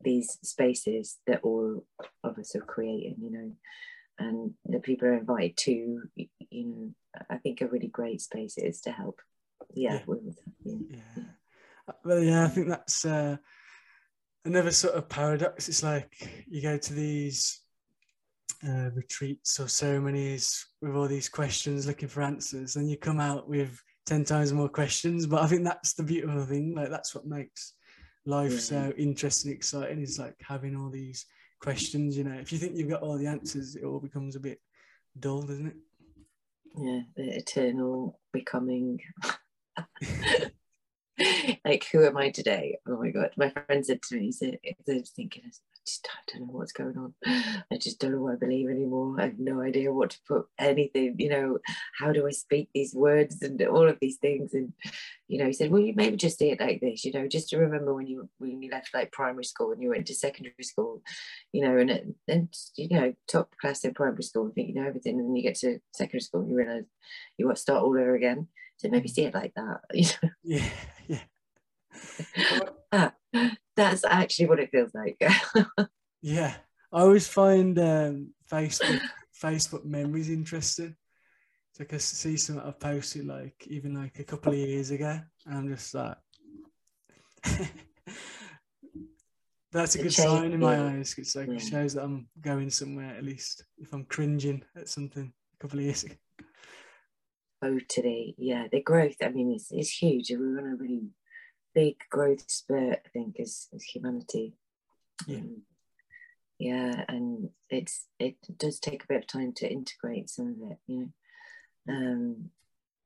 these spaces that all of us are creating, you know, and the people are invited to, you know, I think are really great spaces to help. Yeah, yeah, I think that's another sort of paradox. It's like you go to these retreats or ceremonies with all these questions, looking for answers, and you come out with 10 times more questions. But I think that's the beautiful thing, like that's what makes life so interesting and exciting, is like having all these questions. You know, if you think you've got all the answers, it all becomes a bit dull, doesn't it? Yeah, the eternal becoming. Like, who am I today? Oh my god, my friend said to me, so they're thinking, I don't know what's going on, I just don't know what I believe anymore, I have no idea what to put anything, you know, how do I speak these words and all of these things. And you know, he said, well, you maybe just do it like this, you know, just to remember when you left like primary school and you went to secondary school, you know, and you know, top class in primary school, and think you know everything, and then you get to secondary school and you realise you want to start all over again. So maybe see it like that, you know. Yeah, yeah. That's actually what it feels like. Yeah, I always find Facebook memories interesting. It's like I see something I've posted like even like a couple of years ago, and I'm just like, that's a good sign in my eyes. It's like it shows that I'm going somewhere, at least if I'm cringing at something a couple of years ago. Totally, yeah. The growth, I mean, is huge. We're on a really big growth spurt, I think, as humanity. Yeah. Yeah, and it does take a bit of time to integrate some of it, you know.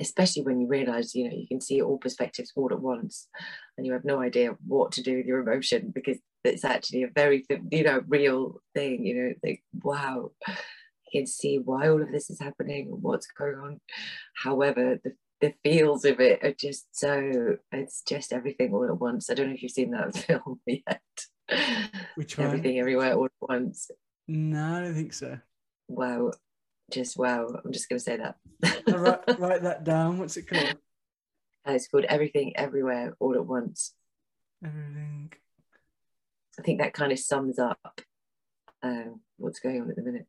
Especially when you realise, you know, you can see all perspectives all at once, and you have no idea what to do with your emotion, because it's actually a very, you know, real thing. You know, it's like, wow. Can see why all of this is happening and what's going on. However, the feels of it are just so, it's just everything all at once. I don't know if you've seen that film yet. Which one? Everything Everywhere All at Once. No, I don't think so. Wow, just wow. I'm just gonna say that. write that down. What's it called? It's called Everything Everywhere All at Once. Everything. I think that kind of sums up what's going on at the minute.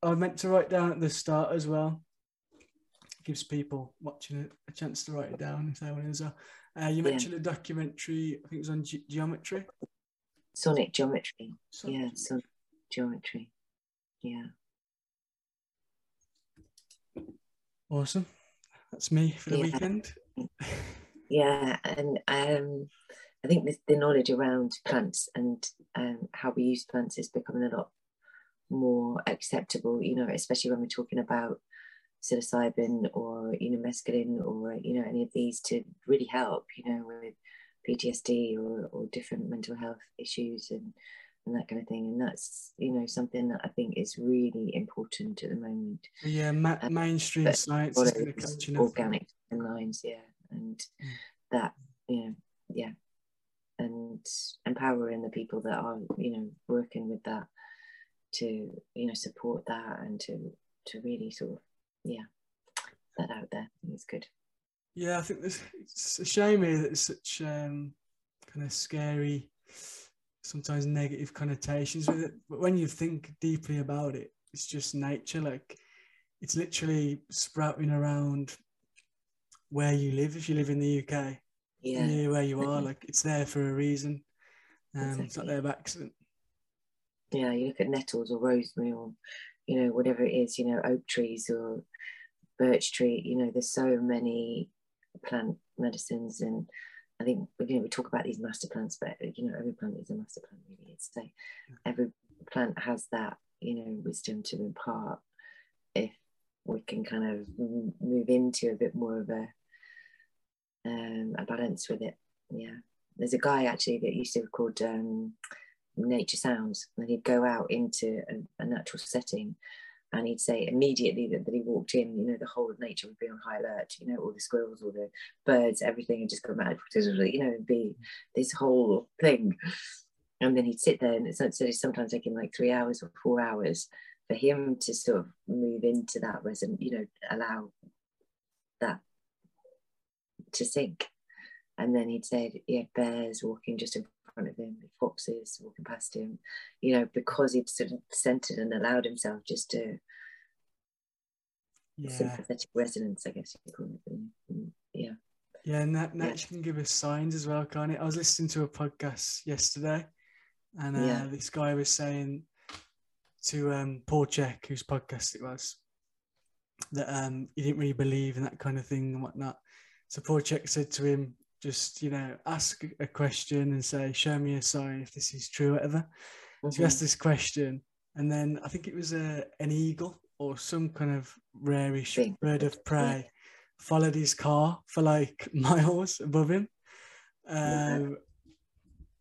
I meant to write down at the start as well. It gives people watching it a chance to write it down if they want to. You mentioned a documentary, I think it was on geometry. Sonic Geometry. Sonic. Yeah, Sonic Geometry. Yeah. Awesome. That's me for the weekend. Yeah, and I think the knowledge around plants and how we use plants is becoming a lot more acceptable, you know, especially when we're talking about psilocybin or, you know, mescaline or, you know, any of these to really help, you know, with PTSD or different mental health issues and that kind of thing. And that's, you know, something that I think is really important at the moment. Yeah, mainstream science is going to catch up. Organic lines, yeah, and that, you know, yeah, and empowering the people that are, you know, working with that to, you know, support that and to really sort of, yeah, that out there. I think it's good. Yeah, I think it's a shame here that it's such kind of scary, sometimes negative connotations with it. But when you think deeply about it, it's just nature. Like, it's literally sprouting around where you live. If you live in the UK, yeah, near where you are, like, it's there for a reason. Exactly. It's not there by accident. Yeah, you look at nettles or rosemary or, you know, whatever it is, you know, oak trees or birch tree, you know, there's so many plant medicines. And I think, you know, we talk about these master plants, but, you know, every plant is a master plant, really. It's like every plant has that, you know, wisdom to impart if we can kind of move into a bit more of a balance with it. Yeah, there's a guy actually that used to be called Nature Sounds, and he'd go out into a natural setting and he'd say immediately that he walked in, you know, the whole of nature would be on high alert, you know, all the squirrels, all the birds, everything, and just go mad, you know, it'd be this whole thing. And then he'd sit there, and it's sometimes taking like 3 hours or 4 hours for him to sort of move into that resin, you know, allow that to sink. And then he'd say, yeah, bears walking just in front of him, foxes walking past him, you know, because he'd sort of centered and allowed himself just to sympathetic resonance, I guess you call it. Yeah. Yeah, and that nature can give us signs as well, can't it? I was listening to a podcast yesterday, and this guy was saying to Paul Chek, whose podcast it was, that he didn't really believe in that kind of thing and whatnot. So Paul Chek said to him, just, you know, ask a question and say, show me a sign if this is true, whatever. Mm-hmm. So you asked this question, and then I think it was an eagle or some kind of rarish bird of prey followed his car for like miles above him. And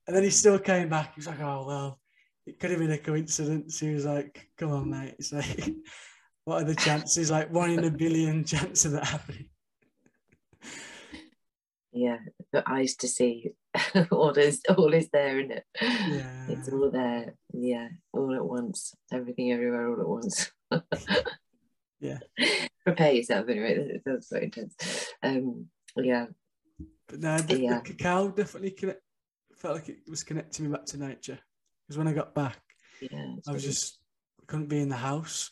then he still came back. He was like, oh, well, it could have been a coincidence. He was like, come on, mate. It's like, what are the chances? Like, 1 in a billion chance of that happening. Yeah, the eyes to see, all is there, isn't it? Yeah. It's all there, yeah, all at once, everything, everywhere, all at once. Yeah. Prepare yourself, anyway, it sounds so intense. Yeah. But no, the cacao definitely felt like it was connecting me back to nature. Because when I got back, I was just, couldn't be in the house.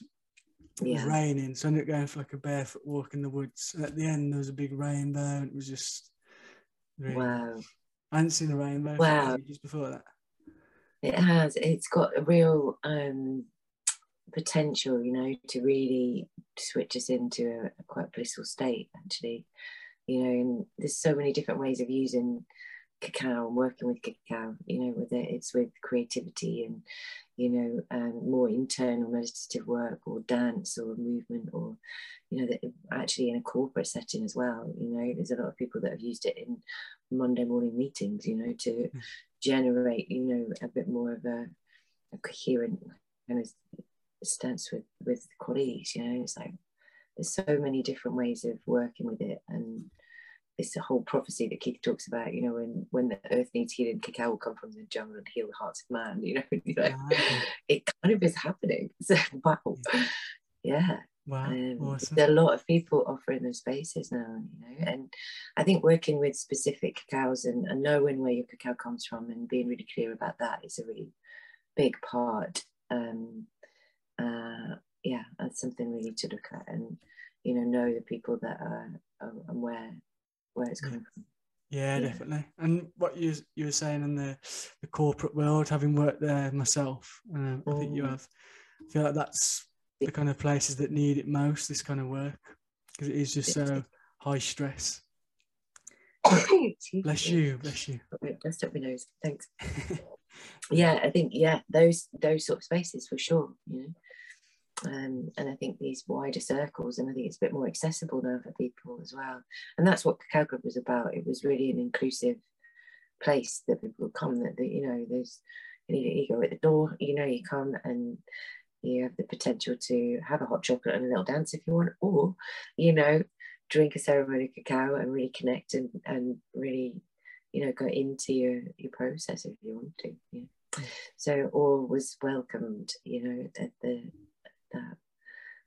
It was raining, so I ended up going for like a barefoot walk in the woods. And at the end, there was a big rainbow, and it was just... Really. Wow. I hadn't seen a rainbow just before that. It has. It's got a real potential, you know, to really switch us into a quite blissful state, actually. You know, and there's so many different ways of using cacao and working with cacao, you know, whether it's with creativity and, you know, more internal meditative work or dance or movement or, you know, that actually in a corporate setting as well, you know, there's a lot of people that have used it in Monday morning meetings, you know, to generate, you know, a bit more of a coherent kind of stance with colleagues, you know. It's like, there's so many different ways of working with it, and it's the whole prophecy that Keith talks about, you know, when the earth needs healing, cacao will come from the jungle and heal the hearts of man, you know, like, it kind of is happening. So, wow. Yeah. Wow. Awesome. There are a lot of people offering those spaces now, you know, and I think working with specific cacaos and knowing where your cacao comes from and being really clear about that is a really big part. Yeah, that's something really to look at, and, you know the people that are aware where it's coming from. Yeah, definitely. And what you were saying in the corporate world, having worked there myself, I think you have. I feel like that's the kind of places that need it most, this kind of work, because it is just so high stress. bless you. Dust up my nose. Thanks. Yeah, I think those sort of spaces for sure, you know. And I think these wider circles, and I think it's a bit more accessible now for people as well. And that's what Cacao Club was about. It was really an inclusive place that people would come. That you know, there's you go at the door, you know, you come and you have the potential to have a hot chocolate and a little dance if you want, or you know, drink a ceremony of cacao and really connect and really, you know, go into your process if you want to. Yeah. So all was welcomed, you know, at that.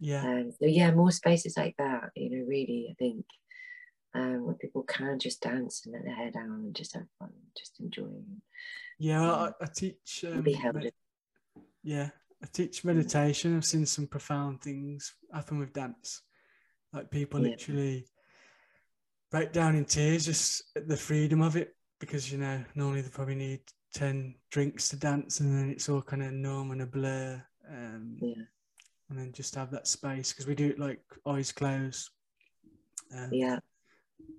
Yeah. So yeah, more spaces like that, you know, really, I think, where people can just dance and let their hair down and just have fun, just enjoy. Yeah, I teach. Be held. I teach meditation. I've seen some profound things happen with dance. Like people literally break down in tears just at the freedom of it, because, you know, normally they probably need 10 drinks to dance, and then it's all kind of numb and a blur. And then just have that space, because we do it like eyes closed.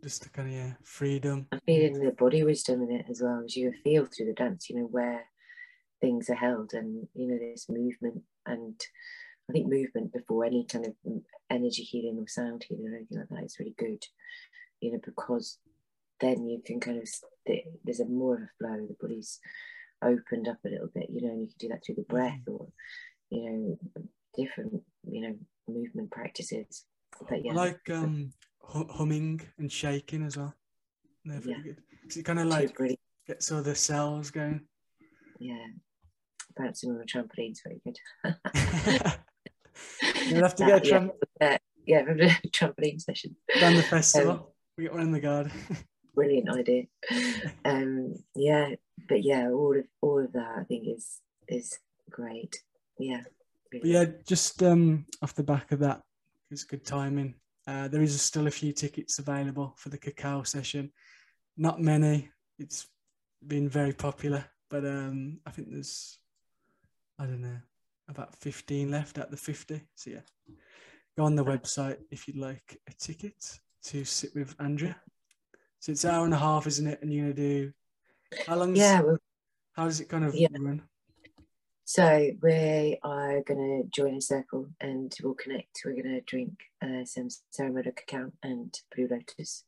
Just the kind of freedom. I feel in the body wisdom in it as well, as you feel through the dance, you know, where things are held, and, you know, there's movement. And I think movement before any kind of energy healing or sound healing or anything like that is really good, you know, because then you can kind of, there's a more of a flow, the body's opened up a little bit, you know, and you can do that through the breath or, you know, different, you know, movement practices. But, yeah. I like humming and shaking as well. They're really good. Because it kind of like gets all the cells going. Yeah. Bouncing on the trampoline's very good. You'll have to get a trampoline session. Down the festival. We get one in the garden. Brilliant idea. But yeah, all of that I think is great. Yeah. Really. But yeah, just off the back of that, it's good timing. There is still a few tickets available for the cacao session. Not many. It's been very popular, but I think there's, I don't know, about 15 left at the 50. So yeah, go on the website if you'd like a ticket to sit with Andrea. So it's an hour and a half, isn't it? And you're going to do, how long? Yeah. How does it kind of run? So we are going to join a circle and we'll connect. We're going to drink some ceremonial cacao and Blue Lotus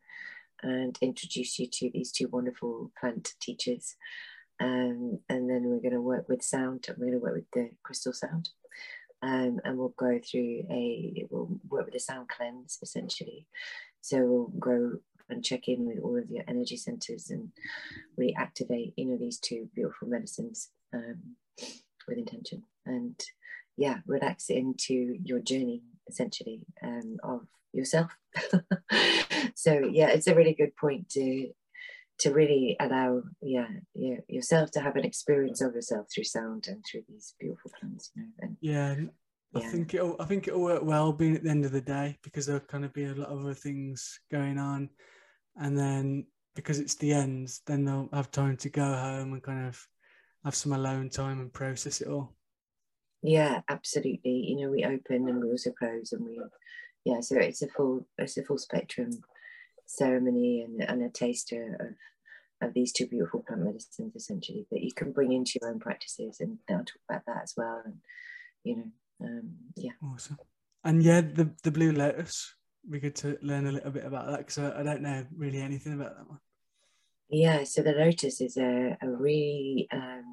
and introduce you to these two wonderful plant teachers. And then we're going to work with sound, and we're going to work with the crystal sound, and we'll go through we'll work with a sound cleanse essentially. So we'll go and check in with all of your energy centers and really activate, you know, these two beautiful medicines with intention, and yeah, relax into your journey essentially of yourself. So yeah, it's a really good point to really allow yourself to have an experience of yourself through sound and through these beautiful plants, you know. And I think it'll work well being at the end of the day, because there'll kind of be a lot of other things going on, and then because it's the end, then they'll have time to go home and kind of have some alone time and process it all. Yeah, absolutely. You know, we open and we also close, and we so it's a full spectrum ceremony and a taster of these two beautiful plant medicines essentially that you can bring into your own practices, and I'll talk about that as well. And you know, awesome. And yeah, the Blue Lotus, we get to learn a little bit about that, because I don't know really anything about that one. Yeah, so the lotus is a really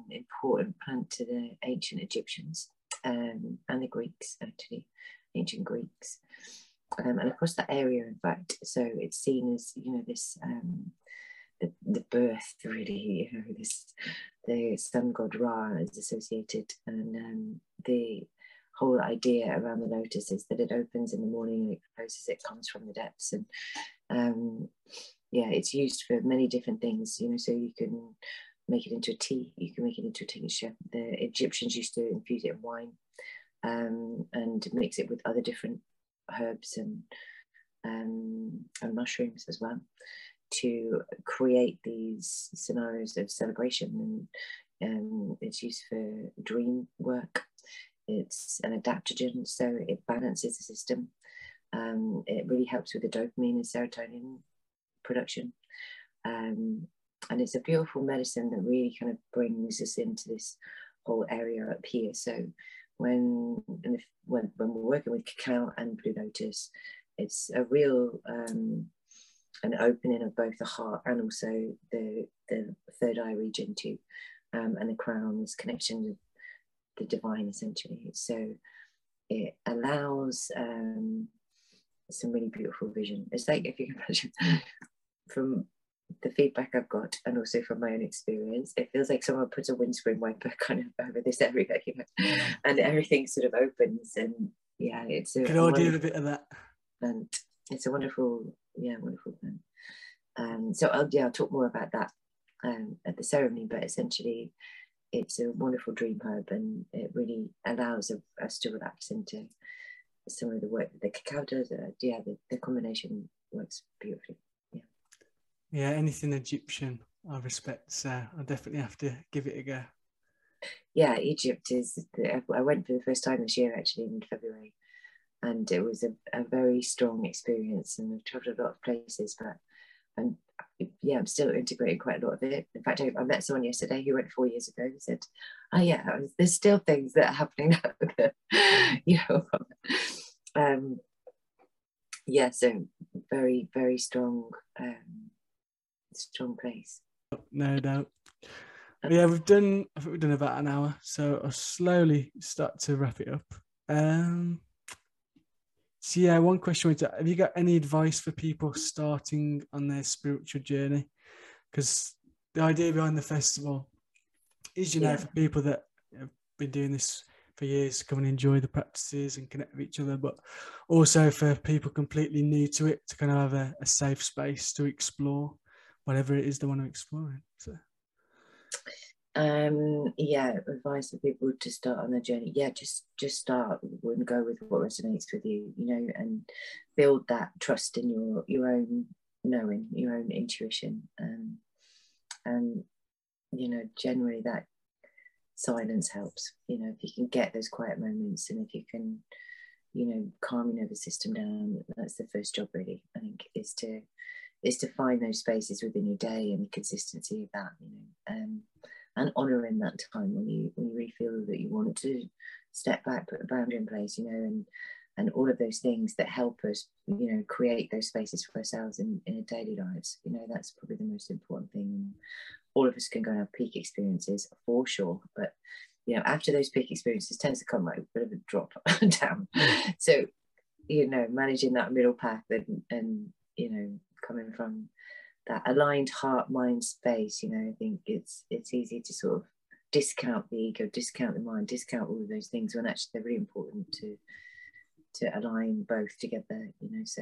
important plant to the ancient Egyptians and the Greeks, actually, ancient Greeks. And across that area, in fact, so it's seen as, you know, this the birth, really, you know, the sun god Ra is associated, and the whole idea around the lotus is that it opens in the morning and it closes. It comes from the depths, and it's used for many different things, you know. So you can make it into a tea, you can make it into a tincture. The Egyptians used to infuse it in wine and mix it with other different herbs and mushrooms as well, to create these scenarios of celebration. And it's used for dream work. It's an adaptogen, so it balances the system. It really helps with the dopamine and serotonin production. And it's a beautiful medicine that really kind of brings us into this whole area up here. So when we're working with cacao and Blue Lotus, it's a real an opening of both the heart and also the third eye region too, and the crown, this connection with the divine essentially. So it allows some really beautiful vision. It's like, if you can imagine, from the feedback I've got and also from my own experience, it feels like someone puts a windscreen wiper kind of over this area, you know, and everything sort of opens. And yeah, it's a can all do a bit of that, and it's a wonderful, yeah, wonderful thing. So I'll talk more about that at the ceremony, but essentially it's a wonderful dream hub, and it really allows us to relax into some of the work that the cacao does. Yeah, the combination works beautifully. Yeah, anything Egyptian I respect, so I definitely have to give it a go. Yeah, Egypt is, I went for the first time this year actually in February, and it was a very strong experience, and I've travelled a lot of places, but I'm still integrating quite a lot of it. In fact, I met someone yesterday who went 4 years ago and said, oh yeah, there's still things that are happening now that, you know. Yeah, so very, very strong, strong place, no doubt. Yeah, I think we've done about an hour, so I'll slowly start to wrap it up. So yeah, one question: have you got any advice for people starting on their spiritual journey? Because the idea behind the festival is, you know, for people that have been doing this for years, come and enjoy the practices and connect with each other, but also for people completely new to it to kind of have a safe space to explore whatever it is they want to explore it. So. Yeah, advice for people to start on their journey. Yeah, just start and go with what resonates with you, you know, and build that trust in your own knowing, your own intuition. And, you know, generally that silence helps, you know, if you can get those quiet moments, and if you can, you know, calm your nervous system down, that's the first job really, I think, is to find those spaces within your day and the consistency of that, you know, and honouring that time when you really feel that you want to step back, put a boundary in place, you know, and all of those things that help us, you know, create those spaces for ourselves in our daily lives. You know, that's probably the most important thing. All of us can go and have peak experiences for sure, but, you know, after those peak experiences tends to come like a bit of a drop down. So, you know, managing that middle path and you know, coming from that aligned heart mind space, you know, I think it's easy to sort of discount the ego, discount the mind, discount all of those things when actually they're really important to align both together, you know. So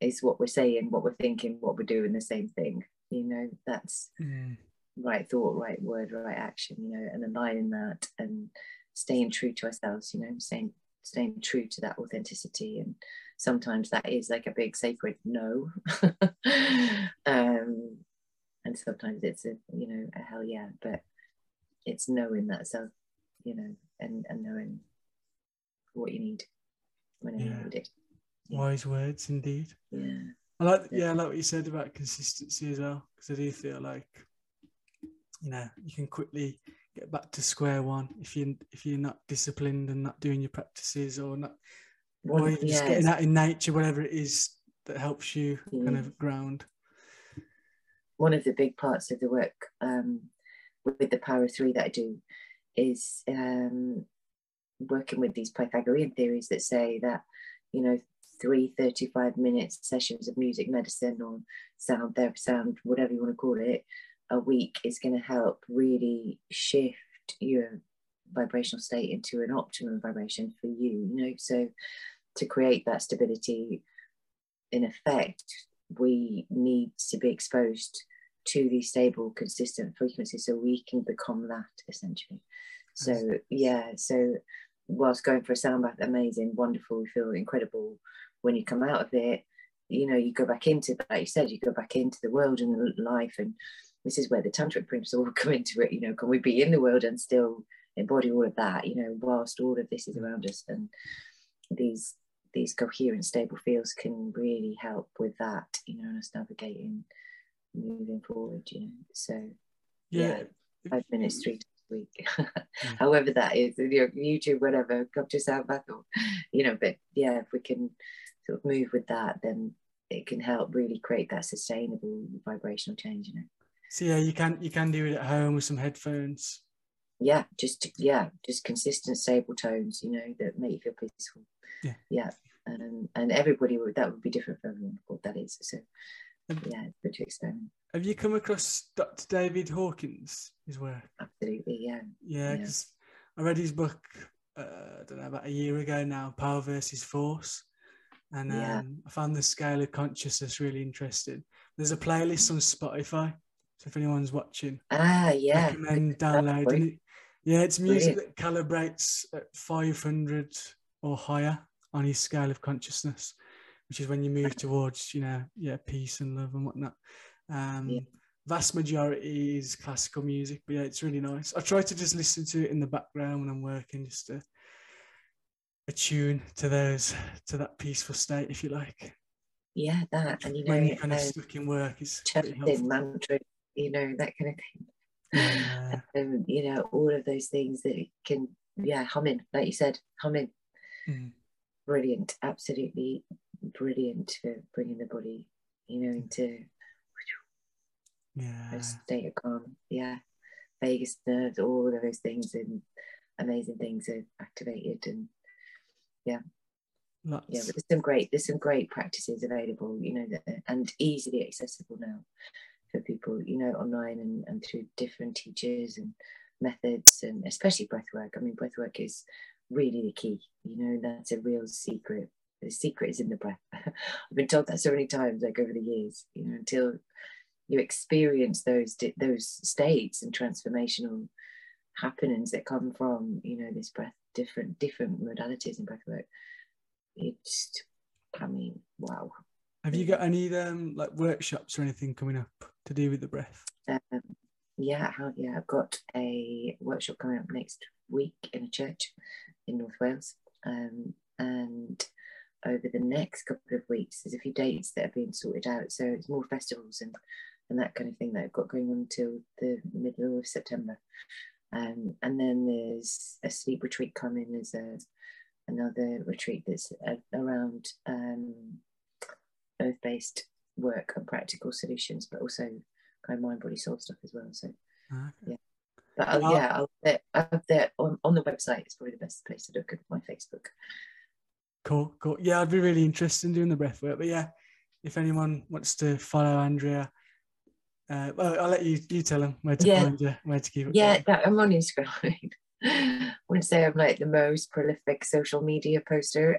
it's what we're saying, what we're thinking, what we're doing, the same thing, you know. That's right thought, right word, right action, you know, and aligning that and staying true to ourselves, you know, staying true to that authenticity. And sometimes that is like a big sacred no. And sometimes it's a, you know, a hell yeah, but it's knowing that self, you know, and knowing what you need whenever you need it. Yeah. Wise words indeed. Yeah. I like what you said about consistency as well, because I do feel like, you know, you can quickly get back to square one if you're not disciplined and not doing your practices or you're just getting out in nature, whatever it is that helps you kind of ground. One of the big parts of the work with the power of three that I do is working with these Pythagorean theories that say that, you know, 3 35-minute sessions of music, medicine, or sound therapy, sound, whatever you want to call it, a week is going to help really shift your vibrational state into an optimum vibration for you, you know. So to create that stability, in effect, we need to be exposed to these stable, consistent frequencies so we can become that, essentially. So yeah, so whilst going for a sound bath, amazing, wonderful, you feel incredible, when you come out of it you know, you go back into, like you said, you go back into the world and life, and this is where the tantric principles all come into it. You know, can we be in the world and still embody all of that, you know, whilst all of this is around us? And these coherent, stable fields can really help with that, you know, and us navigating, moving forward, you know. So yeah, 5 minutes, 3 times a week, however that is, you know, YouTube, whatever, come to sound bath, or, you know. But yeah, if we can sort of move with that, then it can help really create that sustainable vibrational change, you know. So yeah, you can do it at home with some headphones. Yeah, just consistent, stable tones, you know, that make you feel peaceful. Yeah, yeah. And everybody would, that would be different for everyone, what that is. So yeah, it's good to experiment. Have you come across Dr. David Hawkins' work? Absolutely, yeah. Yeah, because yeah, I read his book, I don't know, about a year ago now, Power versus Force. And yeah, I found the scale of consciousness really interesting. There's a playlist on Spotify, so if anyone's watching, yeah, recommend downloading it. Yeah, it's music that calibrates at 500 or higher on his scale of consciousness, which is when you move towards, you know, yeah, peace and love and whatnot. Yeah. Vast majority is classical music, but yeah, it's really nice. I try to just listen to it in the background when I'm working, just to attune to those, to that peaceful state, if you like. Yeah, that, and you know, when you're kind of stuck in work, it's mantra, you know, that kind of thing. Yeah. You know, all of those things that can, yeah, humming, like you said, humming. Mm. Brilliant, absolutely brilliant for bringing the body, you know, into, yeah, a state of calm. Yeah, vagus nerves, all of those things, and amazing things are activated. And yeah, lots. Yeah, but there's some great practices available, you know, that, and easily accessible now for people, you know, online and through different teachers and methods, and especially breathwork. I mean, breathwork is really the key, you know. That's a real secret. The secret is in the breath. I've been told that so many times, like, over the years, you know, until you experience those states and transformational happenings that come from, you know, this breath, different modalities in breathwork. It's, I mean, wow. Have you got any like workshops or anything coming up to do with the breath? Yeah, I've got a workshop coming up next week in a church in North Wales, and over the next couple of weeks there's a few dates that are being sorted out, so it's more festivals and that kind of thing that I've got going on until the middle of September. And then there's a sleep retreat coming, there's another retreat that's around earth-based work and practical solutions, but also kind of mind, body, soul stuff as well. So yeah, but I'll on the website, it's probably the best place to look at my Facebook. Cool. Yeah, I'd be really interested in doing the breath work. But yeah, if anyone wants to follow Andrea, well, I'll let you tell them where to find you, where to keep it. Yeah, I'm on Instagram. I wouldn't say I'm like the most prolific social media poster,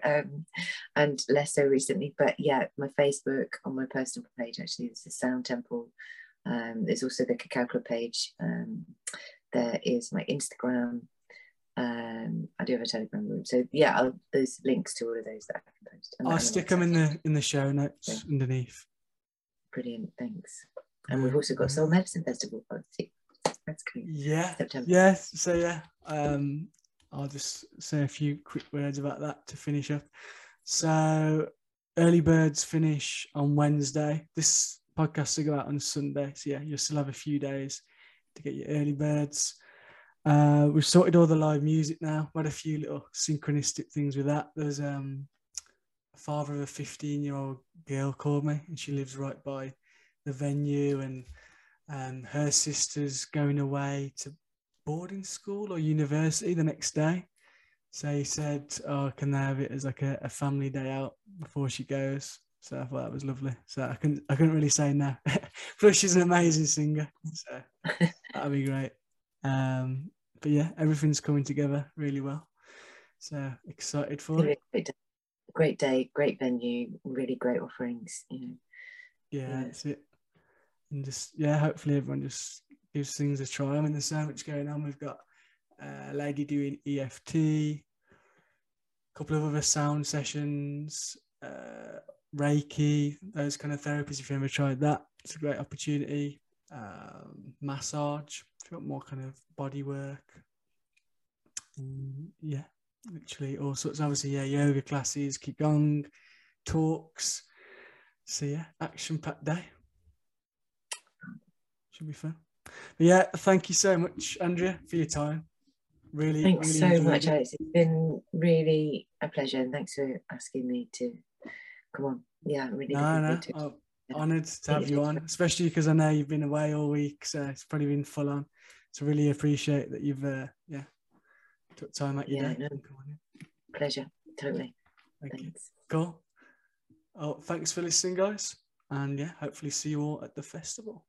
and less so recently. But yeah, my Facebook, on my personal page, actually, it's the Sound Temple. There's also the Cacao Club page. There is my Instagram. I do have a Telegram group, so yeah, there's links to all of those that I can post. I'll stick them in the show notes underneath. Brilliant, thanks. And we've also got Soul Medicine Festival. That's cool. Yeah, September. Yeah, so yeah, I'll just say a few quick words about that to finish up. So early birds finish on Wednesday. This podcast will go out on Sunday, so yeah, you'll still have a few days to get your early birds. We've sorted all the live music now. We've had a few little synchronistic things with that. There's a father of a 15-year-old girl called me, and she lives right by the venue, and her sister's going away to boarding school or university the next day. So he said, oh, can they have it as like a family day out before she goes? So I thought that was lovely. So I couldn't really say no. Plus she's an amazing singer, so that'd be great. But yeah, everything's coming together really well, so excited for it. Great day, great venue, really great offerings, you know. Yeah, that's it. And just, yeah, hopefully everyone just gives things a try. I mean, there's so much going on. We've got a lady doing EFT, a couple of other sound sessions, Reiki, those kind of therapies. If you ever tried that, it's a great opportunity. Massage, if you want more kind of body work. Yeah, literally all sorts. Obviously, yeah, yoga classes, Qigong, talks. So yeah, action-packed day. Should be fun. But yeah, thank you so much, Andrea, for your time. Really, thanks really so much, Alex. It's been really a pleasure, and thanks for asking me to come on. Yeah, really. Honoured to have you on, especially because I know you've been away all week, so it's probably been full on. So really appreciate that you've took time out your day. No. Pleasure, totally. Thanks. Cool. Oh, thanks for listening, guys, and yeah, hopefully see you all at the festival.